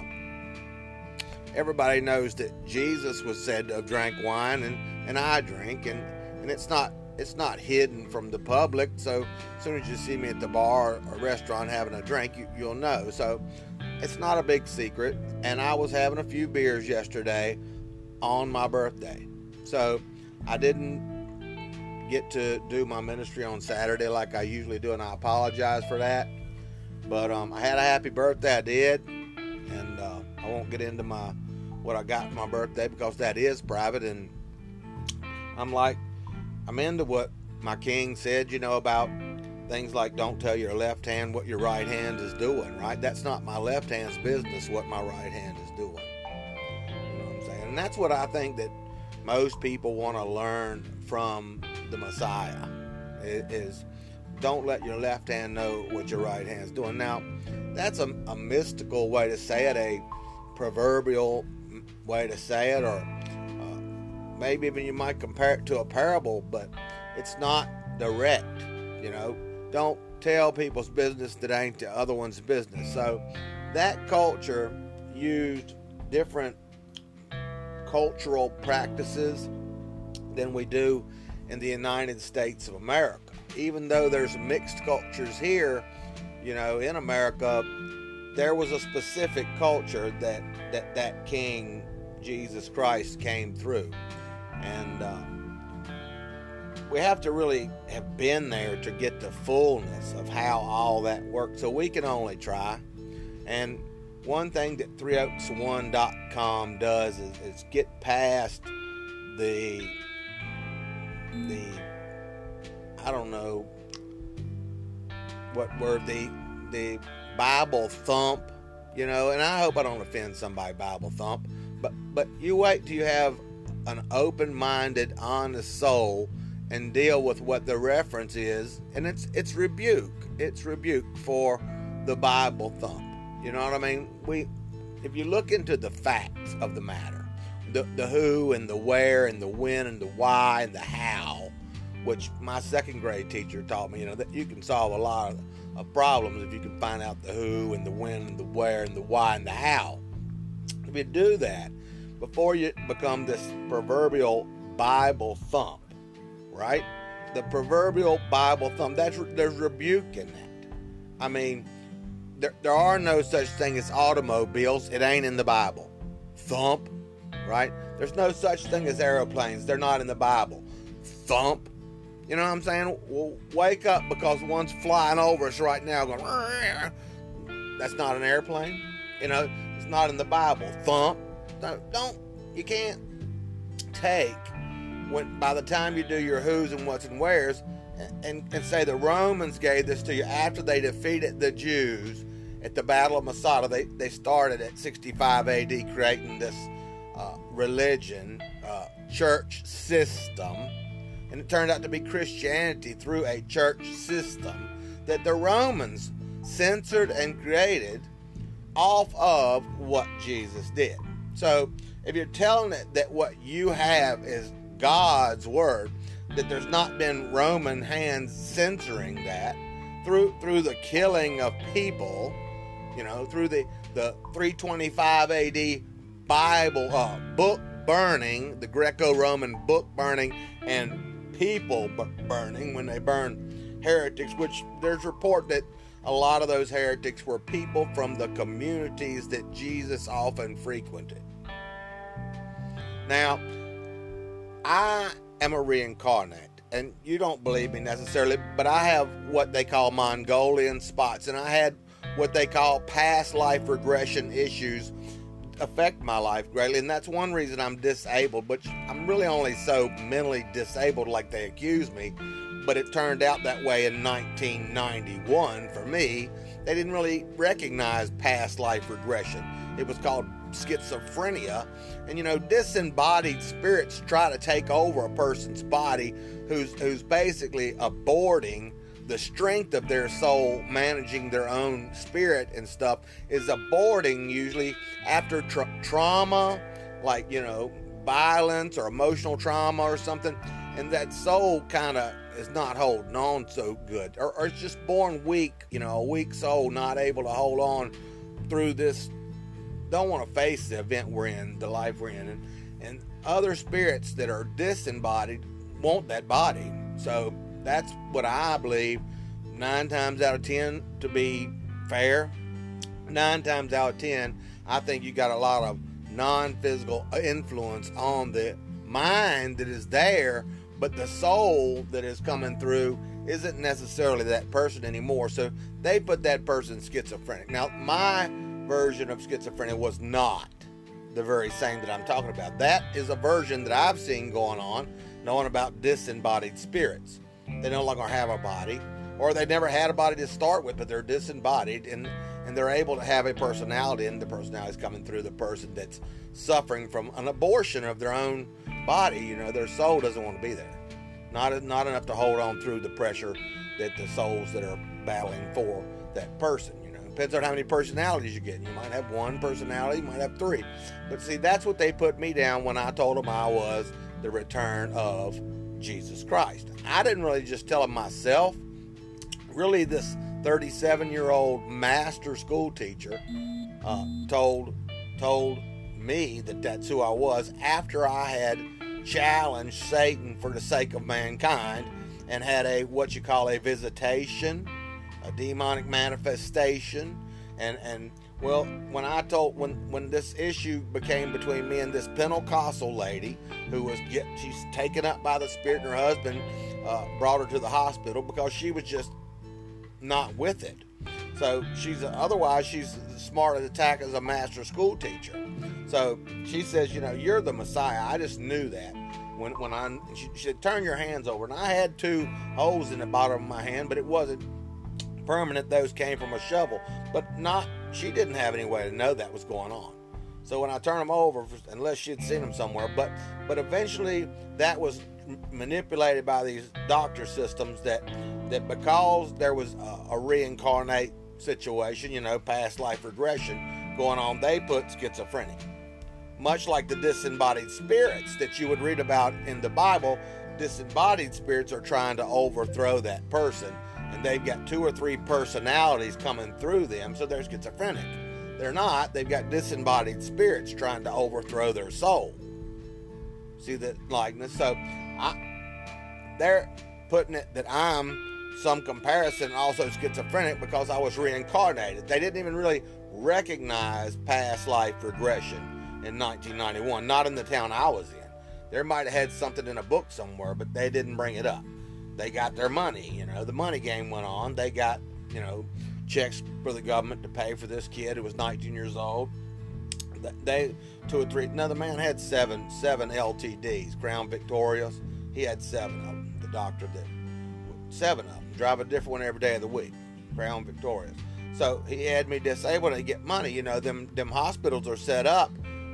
everybody knows that Jesus was said to have drank wine, and, and I drink, and, and it's not It's not hidden from the public, so as soon as you see me at the bar or restaurant having a drink, you, you'll know. So it's not a big secret, and I was having a few beers yesterday on my birthday. So I didn't get to do my ministry on Saturday like I usually do, and I apologize for that. But um, I had a happy birthday, I did, and uh, I won't get into my what I got for my birthday because that is private, and I'm like, I'm into what my king said, you know, about things like don't tell your left hand what your right hand is doing, right? That's not my left hand's business what my right hand is doing. You know what I'm saying? And that's what I think that most people want to learn from the Messiah is don't let your left hand know what your right hand's doing. Now, that's a, a mystical way to say it, a proverbial way to say it, or maybe even you might compare it to a parable, but it's not direct, you know. Don't tell people's business that ain't the other one's business. So that culture used different cultural practices than we do in the United States of America. even though there's mixed cultures here, you know, in America, there was a specific culture that that, that King Jesus Christ came through. And um, we have to really have been there to get the fullness of how all that works. So we can only try. And one thing that Three Oaks one dot com does is, is get past the, the I don't know what word, the, the Bible thump, you know, and I hope I don't offend somebody, Bible thump, but, but you wait till you have an open-minded, honest soul and deal with what the reference is, and it's, it's rebuke. It's rebuke for the Bible thump. You know what I mean? We, if you look into the facts of the matter, the, the who and the where and the when and the why and the how, which my second grade teacher taught me, you know, that you can solve a lot of, of problems if you can find out the who and the when and the where and the why and the how. If you do that, before you become this proverbial Bible thump, right? The proverbial Bible thump, that's, there's rebuke in that. I mean, There, there are no such thing as automobiles. It ain't in the Bible. Thump, right? There's no such thing as aeroplanes. They're not in the Bible. Thump. You know what I'm saying? Well, wake up, because one's flying over us right now going, rrr. That's not an airplane. You know, it's not in the Bible. Thump. Don't, don't, you can't take, when, by the time you do your who's and what's and where's, and, and say the Romans gave this to you after they defeated the Jews at the Battle of Masada. They they started at sixty-five A D creating this uh, religion, uh, church system, and it turned out to be Christianity through a church system that the Romans censored and created off of what Jesus did. So if you're telling it that what you have is God's word, that there's not been Roman hands censoring that through through the killing of people, you know, through the, the three twenty-five A D Bible uh, book burning, the Greco-Roman book burning, and people burning when they burn heretics, which there's report that a lot of those heretics were people from the communities that Jesus often frequented. Now, I... I'm a reincarnate, and you don't believe me necessarily, but I have what they call Mongolian spots, and I had what they call past life regression issues affect my life greatly, and that's one reason I'm disabled, but I'm really only so mentally disabled like they accuse me, but it turned out that way in nineteen ninety-one for me. They didn't really recognize past life regression. It was called schizophrenia, and you know, disembodied spirits try to take over a person's body who's who's basically aborting the strength of their soul, managing their own spirit and stuff, is aborting usually after tra- trauma, like, you know, violence or emotional trauma or something, and that soul kind of is not holding on so good, or, or it's just born weak, you know, a weak soul not able to hold on through this. Don't want to face the event we're in, the life we're in, and, and other spirits that are disembodied want that body. So that's what I believe nine times out of ten to be fair. Nine times out of ten, I think you got a lot of non-physical influence on the mind that is there, but the soul that is coming through isn't necessarily that person anymore. So they put that person schizophrenic. Now, my version of schizophrenia was not the very same that I'm talking about. That is a version that I've seen going on, knowing about disembodied spirits. They no longer have a body, or they never had a body to start with, but they're disembodied, and, and they're able to have a personality, and the personality is coming through the person that's suffering from an abortion of their own body. You know, their soul doesn't want to be there. Not, not enough to hold on through the pressure that the souls that are battling for that person. Depends on how many personalities you get. You might have one personality, you might have three. But see, that's what they put me down when I told them I was the return of Jesus Christ. I didn't really just tell them myself. Really, this thirty-seven-year-old master school teacher uh, told told me that that's who I was after I had challenged Satan for the sake of mankind and had a what you call a visitation, a demonic manifestation. And, and well, when I told, when, when this issue became between me and this Pentecostal lady, who was, get, she's taken up by the spirit, and her husband uh, brought her to the hospital because she was just not with it. So she's, otherwise she's as smart as a tack as a master school teacher. So she says, you know, you're the Messiah. I just knew that. When when I, she, she said, turn your hands over. And I had two holes in the bottom of my hand, but it wasn't permanent. Those came from a shovel. But not, she didn't have any way to know that was going on. So when I turned them over, unless she had seen them somewhere, but, but eventually that was manipulated by these doctor systems that, that because there was a, a reincarnate situation, you know, past life regression going on, they put schizophrenic. Much like the disembodied spirits that you would read about in the Bible, disembodied spirits are trying to overthrow that person, and they've got two or three personalities coming through them, so they're schizophrenic. They're not. They've got disembodied spirits trying to overthrow their soul. See the likeness? So I, they're putting it that I'm some comparison, also schizophrenic, because I was reincarnated. They didn't even really recognize past life regression in nineteen ninety-one, not in the town I was in. There might have had something in a book somewhere, but they didn't bring it up. They got their money, you know, the money game went on. They got, you know, checks for the government to pay for this kid who was nineteen years old. They, two or three, no, the man had seven, seven L T Ds, Crown Victorias. He had seven of them, the doctor did. Seven of them. Drive a different one every day of the week. Crown Victorias. So he had me disabled to get money. You know, them them hospitals are set up,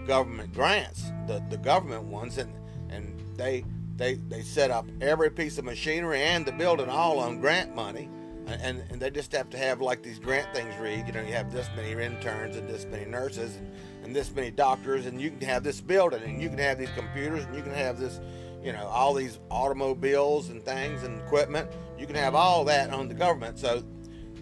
government grants, the, the government ones, and and they they they set up every piece of machinery and the building all on grant money, and and they just have to have like these grant things read. You know, you have this many interns and this many nurses and, and this many doctors, and you can have this building, and you can have these computers, and you can have this. You know, all these automobiles and things and equipment, you can have all that on the government. So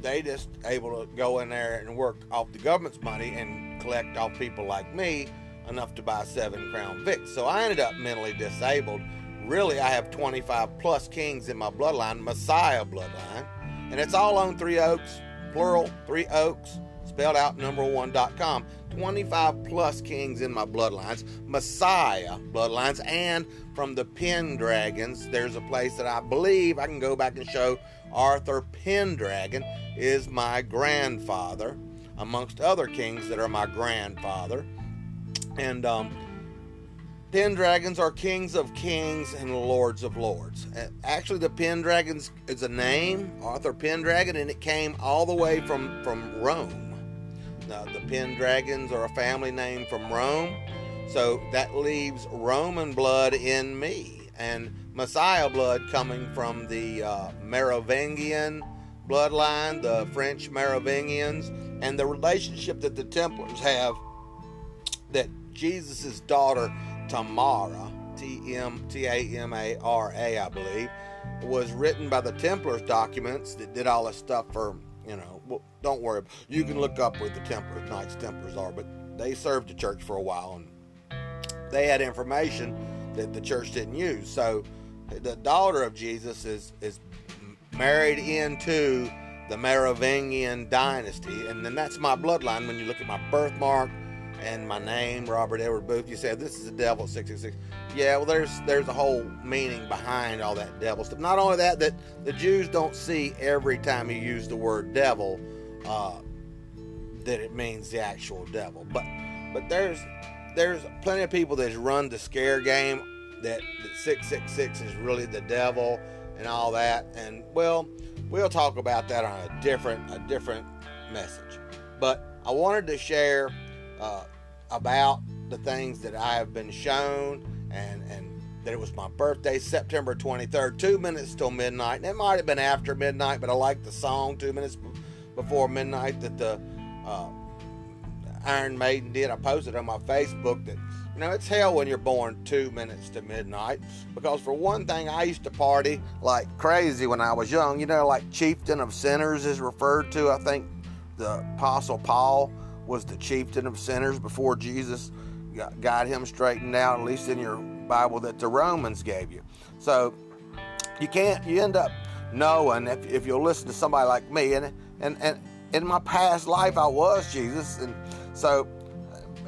they just able to go in there and work off the government's money and collect off people like me enough to buy seven Crown Vics. So I ended up mentally disabled. Really, I have twenty-five plus kings in my bloodline, Messiah bloodline. And it's all on Three Oaks, plural, Three Oaks, spelled out number one dot com. twenty-five plus kings in my bloodlines, Messiah bloodlines, and from the Pendragons. There's a place that I believe I can go back and show Arthur Pendragon is my grandfather, amongst other kings that are my grandfather. And um, Pendragons are kings of kings and lords of lords. Actually, the Pendragons is a name, Arthur Pendragon, and it came all the way from, from Rome. Uh, the Pendragons are a family name from Rome, so that leaves Roman blood in me, and Messiah blood coming from the uh, Merovingian bloodline, the French Merovingians, and the relationship that the Templars have, that Jesus' daughter Tamara, T M T A M A R A, I believe, was written by the Templars documents that did all this stuff for, you know, well, don't worry. You can look up what the Templars, Knights Templars are, but they served the church for a while, and they had information that the church didn't use. So the daughter of Jesus is, is married into the Merovingian dynasty, and then that's my bloodline. When you look at my birthmark and my name, Robert Edward Booth, you say, this is the devil, six six six. Yeah, well, there's there's a whole meaning behind all that devil stuff. Not only that, that the Jews don't see every time you use the word devil uh, that it means the actual devil. But but there's there's plenty of people that run the scare game that, that six six six is really the devil and all that. And, well, we'll talk about that on a different, a different message. But I wanted to share... Uh, about the things that I have been shown, and, and that it was my birthday, September twenty-third, two minutes till midnight, and it might have been after midnight, but I like the song, two minutes before midnight, that the uh, Iron Maiden did. I posted on my Facebook that, you know, it's hell when you're born two minutes to midnight, because for one thing, I used to party like crazy when I was young, you know, like Chieftain of Sinners is referred to. I think the Apostle Paul was the chieftain of sinners before Jesus got, got him straightened out, at least in your Bible that the Romans gave you. So you can't, you end up knowing, if, if you'll listen to somebody like me, and, and, and in my past life I was Jesus, and so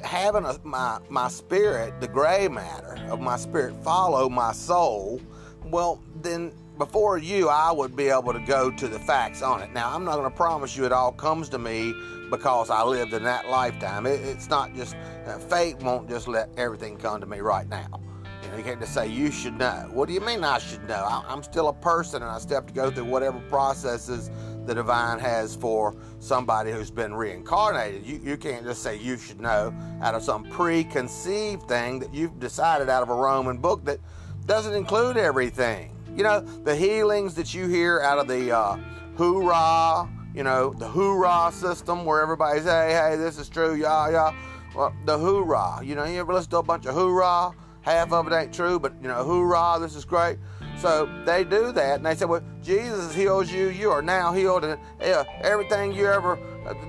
having a, my, my spirit, the gray matter of my spirit, follow my soul, well, then before you, I would be able to go to the facts on it. Now, I'm not going to promise you it all comes to me because I lived in that lifetime. It, it's not just, uh, fate won't just let everything come to me right now. You know, you can't just say, you should know. What do you mean I should know? I, I'm still a person, and I still have to go through whatever processes the divine has for somebody who's been reincarnated. You, you can't just say you should know out of some preconceived thing that you've decided out of a Roman book that doesn't include everything. You know, the healings that you hear out of the uh, hoorah, you know, the hoorah system where everybody's, hey, hey, this is true, yeah, yeah. Well, the hoorah, you know, you ever listen to a bunch of hoorah? Half of it ain't true, but, you know, hoorah, this is great. So they do that, and they say, well, Jesus heals you, you are now healed, and uh, everything you ever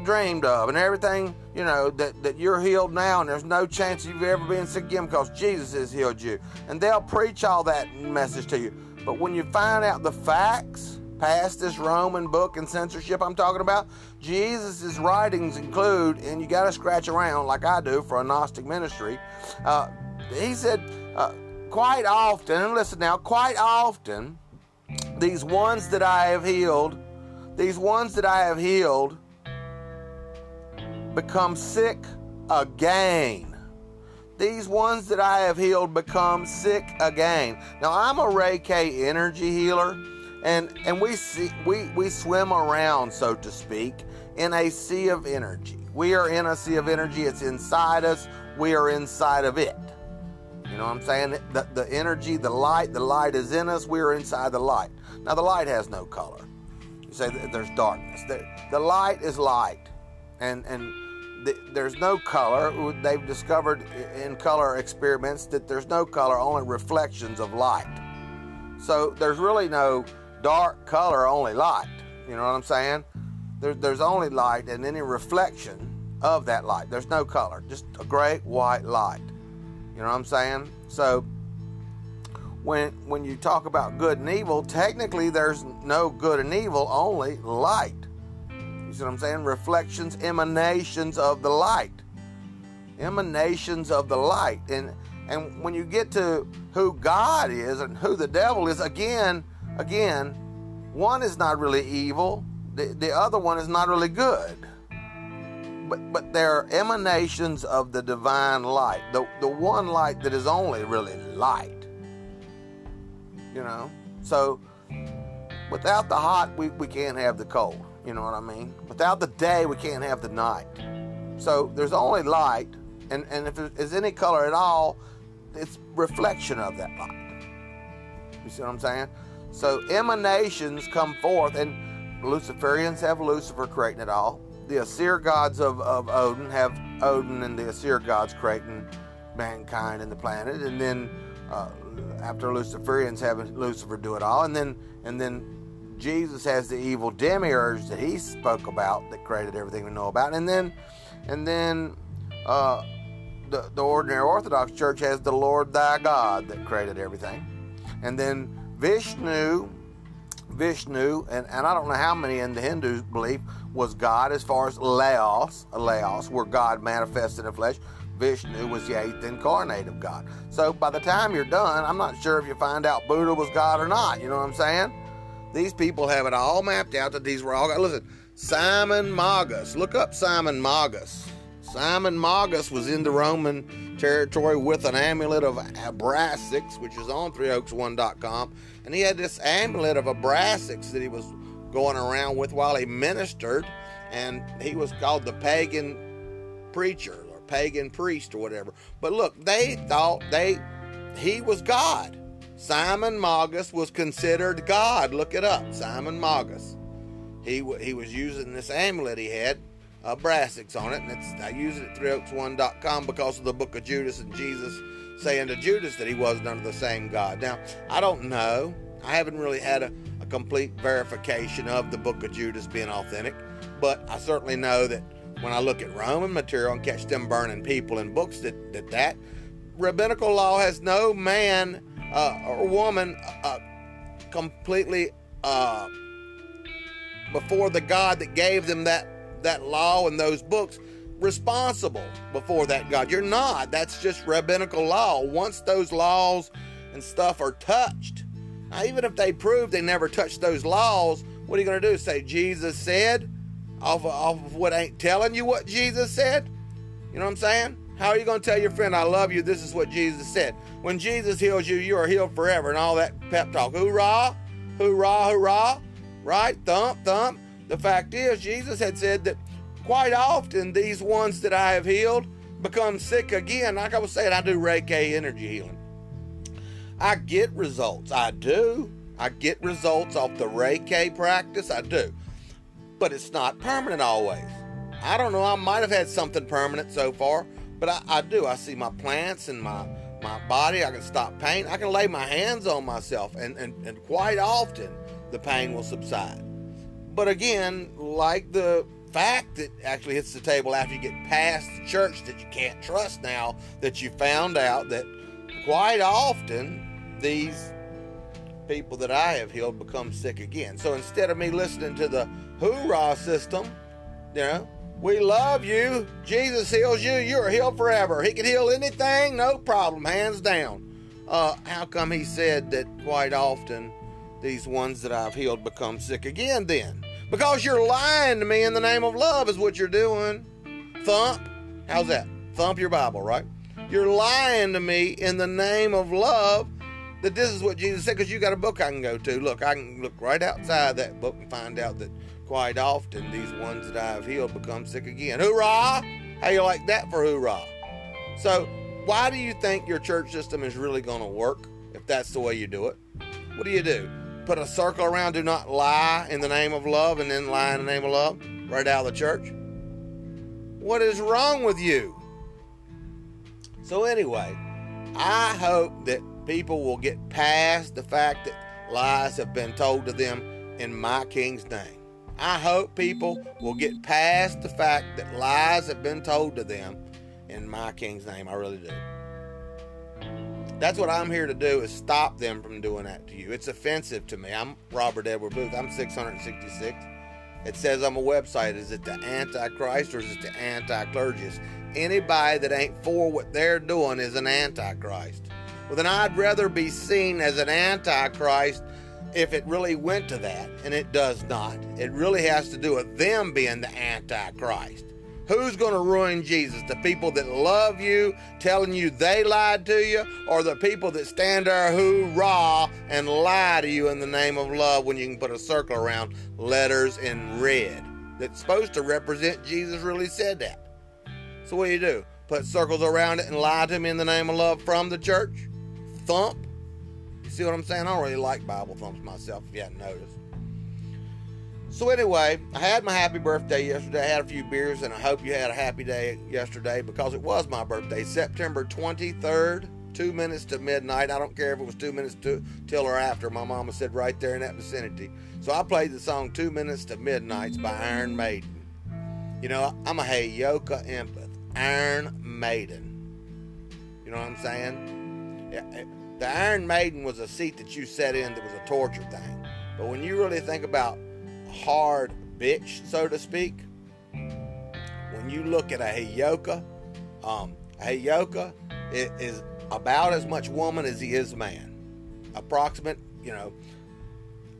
dreamed of, and everything, you know, that, that you're healed now, and there's no chance you've ever been sick again because Jesus has healed you. And they'll preach all that message to you. But when you find out the facts past this Roman book and censorship I'm talking about, Jesus' writings include, and you got to scratch around like I do for a Gnostic ministry, uh, he said uh, quite often, and listen now, quite often, these ones that I have healed, these ones that I have healed become sick again. These ones that I have healed become sick again. Now, I'm a Reiki energy healer, and, and we, see, we, we swim around, so to speak, in a sea of energy. We are in a sea of energy. It's inside us. We are inside of it. You know what I'm saying? The, the energy, the light, the light is in us. We are inside the light. Now, the light has no color. You say there's darkness. The, the light is light, and and... there's no color. They've discovered in color experiments that there's no color, only reflections of light. So there's really no dark color, only light. You know what I'm saying? There, there's only light and any reflection of that light. There's no color, just a great white light. You know what I'm saying? So when when you talk about good and evil, technically there's no good and evil, only light. You see what I'm saying? Reflections, emanations of the light. Emanations of the light. And and when you get to who God is and who the devil is, again, again, one is not really evil. The, the other one is not really good. But but they're emanations of the divine light. The, the one light that is only really light. You know? So without the hot, we, we can't have the cold. You know what I mean? Without the day, we can't have the night. So there's only light, and, and if there's any color at all, it's reflection of that light. You see what I'm saying? So emanations come forth, and Luciferians have Lucifer creating it all. The Aesir gods of, of Odin have Odin and the Aesir gods creating mankind and the planet, and then uh, after Luciferians have Lucifer do it all, and then and then. Jesus has the evil demiurge that he spoke about that created everything we know about. And then and then uh, the, the ordinary Orthodox Church has the Lord thy God that created everything. And then Vishnu, Vishnu, and, and I don't know how many in the Hindus believe was God as far as Laos, Laos, where God manifested in the flesh. Vishnu was the eighth incarnate of God. So by the time you're done, I'm not sure if you find out Buddha was God or not. You know what I'm saying? These people have it all mapped out that these were all... Listen, Simon Magus. Look up Simon Magus. Simon Magus was in the Roman territory with an amulet of Abraxas, which is on Three Oaks one dot com. And he had this amulet of Abraxas that he was going around with while he ministered. And he was called the pagan preacher or pagan priest or whatever. But look, they thought they he was God. Simon Magus was considered God. Look it up. Simon Magus. He w- he was using this amulet he had, uh, brassics on it, and it's, I use it at Three Oaks one dot com because of the book of Judas and Jesus saying to Judas that he wasn't under the same God. Now, I don't know. I haven't really had a, a complete verification of the book of Judas being authentic, but I certainly know that when I look at Roman material and catch them burning people in books that that, that rabbinical law has no man... Uh, or woman uh, completely uh, before the God that gave them that, that law and those books, responsible before that God. You're not. That's just rabbinical law. Once those laws and stuff are touched, now even if they prove they never touched those laws, what are you going to do? Say Jesus said off of, off of what ain't telling you what Jesus said? You know what I'm saying? How are you going to tell your friend, I love you, this is what Jesus said? When Jesus heals you, you are healed forever, and all that pep talk. Hoorah, hoorah, hoorah, right? Thump, thump. The fact is, Jesus had said that quite often these ones that I have healed become sick again. Like I was saying, I do Reiki energy healing. I get results. I do. I get results off the Reiki practice. I do. But it's not permanent always. I don't know. I might have had something permanent so far, but I, I do. I see my plants and my, my body. I can stop pain. I can lay my hands on myself, and, and, and quite often the pain will subside. But again, like the fact that actually hits the table after you get past the church that you can't trust now, that you found out that quite often these people that I have healed become sick again. So instead of me listening to the hoorah system, you know, we love you, Jesus heals you, you're healed forever, he can heal anything, no problem, hands down. Uh, how come he said that quite often these ones that I've healed become sick again then? Because you're lying to me in the name of love is what you're doing. Thump. How's that? Thump your Bible, right? You're lying to me in the name of love that this is what Jesus said, because you got a book I can go to. Look, I can look right outside that book and find out that quite often these ones that I have healed become sick again. Hoorah! How you like that for hoorah? So why do you think your church system is really going to work if that's the way you do it? What do you do? Put a circle around, do not lie in the name of love, and then lie in the name of love right out of the church. What is wrong with you? So anyway, I hope that people will get past the fact that lies have been told to them in my King's name. I hope people will get past the fact that lies have been told to them in my King's name. I really do. That's what I'm here to do, is stop them from doing that to you. It's offensive to me. I'm Robert Edward Booth. I'm six sixty-six. It says on my website, is it the Antichrist or is it the anti-clergiest? Anybody that ain't for what they're doing is an Antichrist. Well, then I'd rather be seen as an Antichrist if it really went to that, and it does not. It really has to do with them being the Antichrist. Who's going to ruin Jesus? The people that love you, telling you they lied to you, or the people that stand there hoorah and lie to you in the name of love when you can put a circle around letters in red that's supposed to represent Jesus really said that? So what do you do? Put circles around it and lie to me in the name of love from the church? Thump? You see what I'm saying? I don't really like Bible thumps myself, if you hadn't noticed. So anyway, I had my happy birthday yesterday. I had a few beers, and I hope you had a happy day yesterday, because it was my birthday, September twenty-third, two minutes to midnight. I don't care if it was two minutes to till or after. My mama said right there in that vicinity. So I played the song Two Minutes to Midnight by Iron Maiden. You know, I'm a Heyoka empath. Iron Maiden. You know what I'm saying? Yeah, the Iron Maiden was a seat that you sat in that was a torture thing. But when you really think about hard bitch, so to speak, when you look at a Heyoka, um, a Heyoka is about as much woman as he is man. Approximate, you know,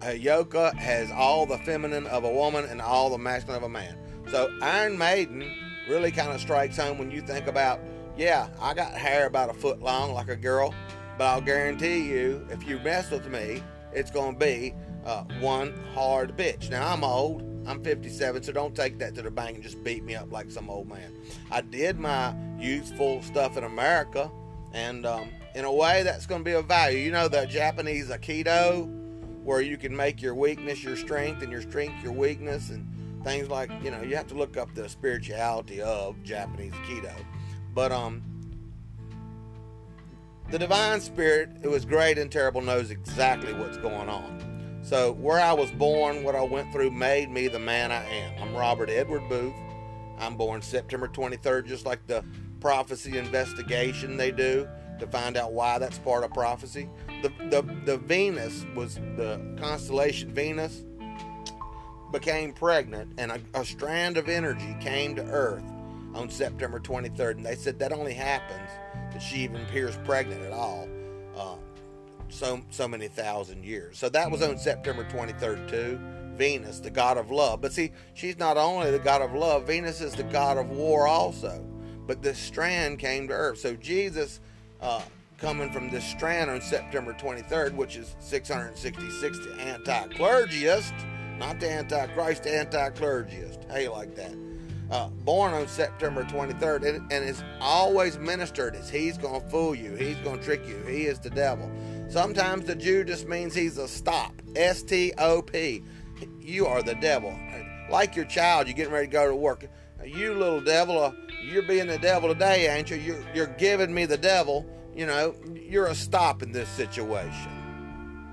a Heyoka has all the feminine of a woman and all the masculine of a man. So Iron Maiden really kind of strikes home when you think about, yeah, I got hair about a foot long like a girl, but I'll guarantee you, if you mess with me, it's going to be Uh, one hard bitch. Now, I'm old. I'm fifty-seven, so don't take that to the bank and just beat me up like some old man. I did my youthful stuff in America, and um, in a way, that's going to be of value. You know, the Japanese Aikido, where you can make your weakness your strength and your strength your weakness, and things like, you know, you have to look up the spirituality of Japanese Aikido. But um, the Divine Spirit, it was great and terrible, knows exactly what's going on. So where I was born, what I went through made me the man I am. I'm Robert Edward Booth. I'm born September twenty-third, just like the prophecy investigation they do. to find out why that's part of prophecy. The, the, the Venus was the constellation. Venus became pregnant, and a, a strand of energy came to Earth on September twenty-third, and they said that only happens that she even appears pregnant at all uh, so so many thousand years. So that was on September twenty-third too. Venus, the god of love. But see, she's not only the god of love, Venus is the god of war also. But this strand came to Earth. So Jesus uh, coming from this strand on September twenty-third, which is six hundred sixty-six, the anti-clergiest, not the anti-Christ, the anti-clergiest. How you like that? Uh, born on September twenty-third, and, and is always ministered as he's going to fool you, he's going to trick you, he is the devil. Sometimes the Jew just means he's a stop, S T O P. You are the devil. Like your child, you're getting ready to go to work. You little devil, uh, you're being the devil today, ain't you? You're, you're giving me the devil. You know, you're a stop in this situation.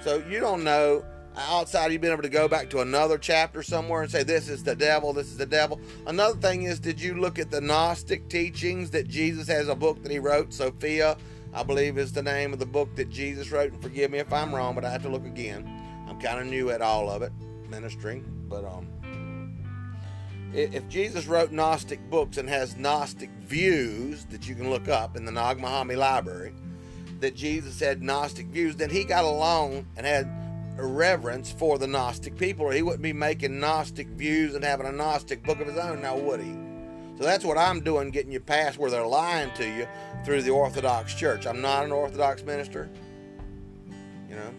So you don't know, outside of you being able to go back to another chapter somewhere and say, this is the devil, this is the devil. Another thing is, did you look at the Gnostic teachings that Jesus has a book that he wrote, Sophia, I believe is the name of the book that Jesus wrote, and forgive me if I'm wrong, but I have to look again. I'm kind of new at all of it, ministering, but um, if Jesus wrote Gnostic books and has Gnostic views that you can look up in the Nag Hammadi library, that Jesus had Gnostic views, then he got along and had a reverence for the Gnostic people, or he wouldn't be making Gnostic views and having a Gnostic book of his own, now would he? So that's what I'm doing, getting you past where they're lying to you through the Orthodox Church. I'm not an Orthodox minister, you know,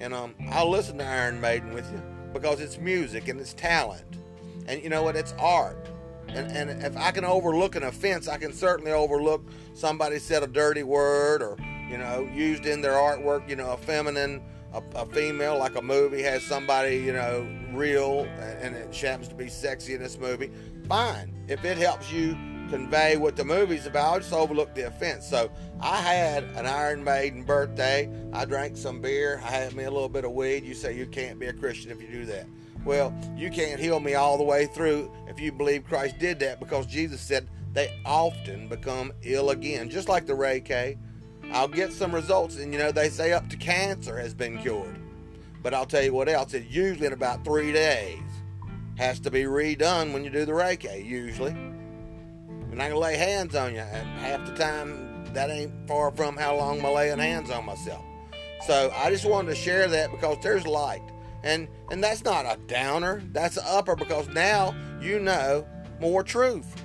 and um, I'll listen to Iron Maiden with you because it's music and it's talent. And you know what? It's art. And, and if I can overlook an offense, I can certainly overlook somebody said a dirty word or, you know, used in their artwork, you know, a feminine, a, a female, like a movie has somebody, you know, real, and, and it happens to be sexy in this movie. Fine. If it helps you convey what the movie's about, I'll just overlook the offense. So I had an Iron Maiden birthday. I drank some beer. I had me a little bit of weed. You say you can't be a Christian if you do that. Well, you can't heal me all the way through if you believe Christ did that, because Jesus said they often become ill again, just like the Reiki. I'll get some results, and you know, they say up to cancer has been cured. But I'll tell you what else, it usually in about three days has to be redone when you do the Reiki, usually. And I can lay hands on you, and half the time, that ain't far from how long I'm laying hands on myself. So I just wanted to share that because there's light. And and that's not a downer, that's an upper, because now you know more truth.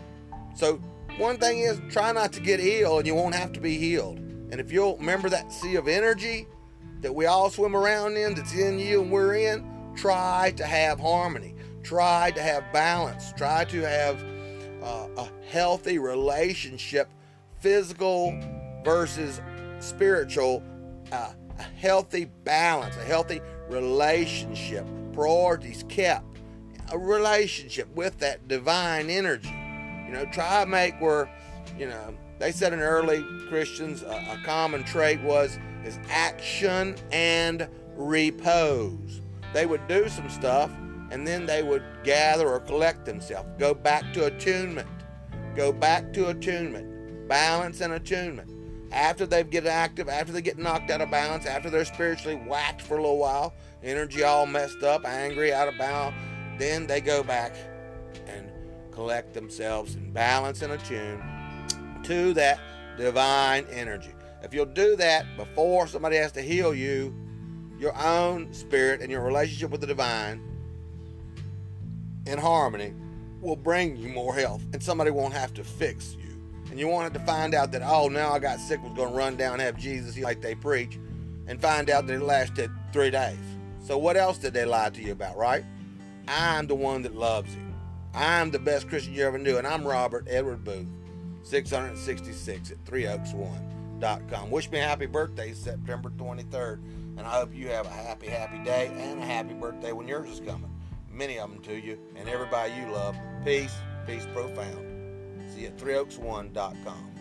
So one thing is, try not to get ill and you won't have to be healed. And if you'll remember that sea of energy that we all swim around in, that's in you and we're in, try to have harmony, try to have balance, try to have uh, a healthy relationship, physical versus spiritual, uh, a healthy balance, a healthy relationship, priorities kept, a relationship with that divine energy. You know, try to make where, you know, they said in early Christians, a, a common trait was is action and repose. They would do some stuff, and then they would gather or collect themselves, go back to attunement, go back to attunement, balance and attunement. After they get active, after they get knocked out of balance, after they're spiritually whacked for a little while, energy all messed up, angry, out of balance, then they go back and collect themselves and balance and attune to that divine energy. If you'll do that before somebody has to heal you, your own spirit and your relationship with the divine in harmony will bring you more health, and somebody won't have to fix you. And you wanted to find out that, oh, now I got sick, was going to run down and have Jesus like they preach, and find out that it lasted three days. So what else did they lie to you about, right? I'm the one that loves him. I'm the best Christian you ever knew, and I'm Robert Edward Booth, six hundred sixty-six at three oaks one dot com. Wish me a happy birthday, September twenty-third, and I hope you have a happy, happy day and a happy birthday when yours is coming. Many of them to you and everybody you love. Peace, peace profound. See you at three oaks one dot com.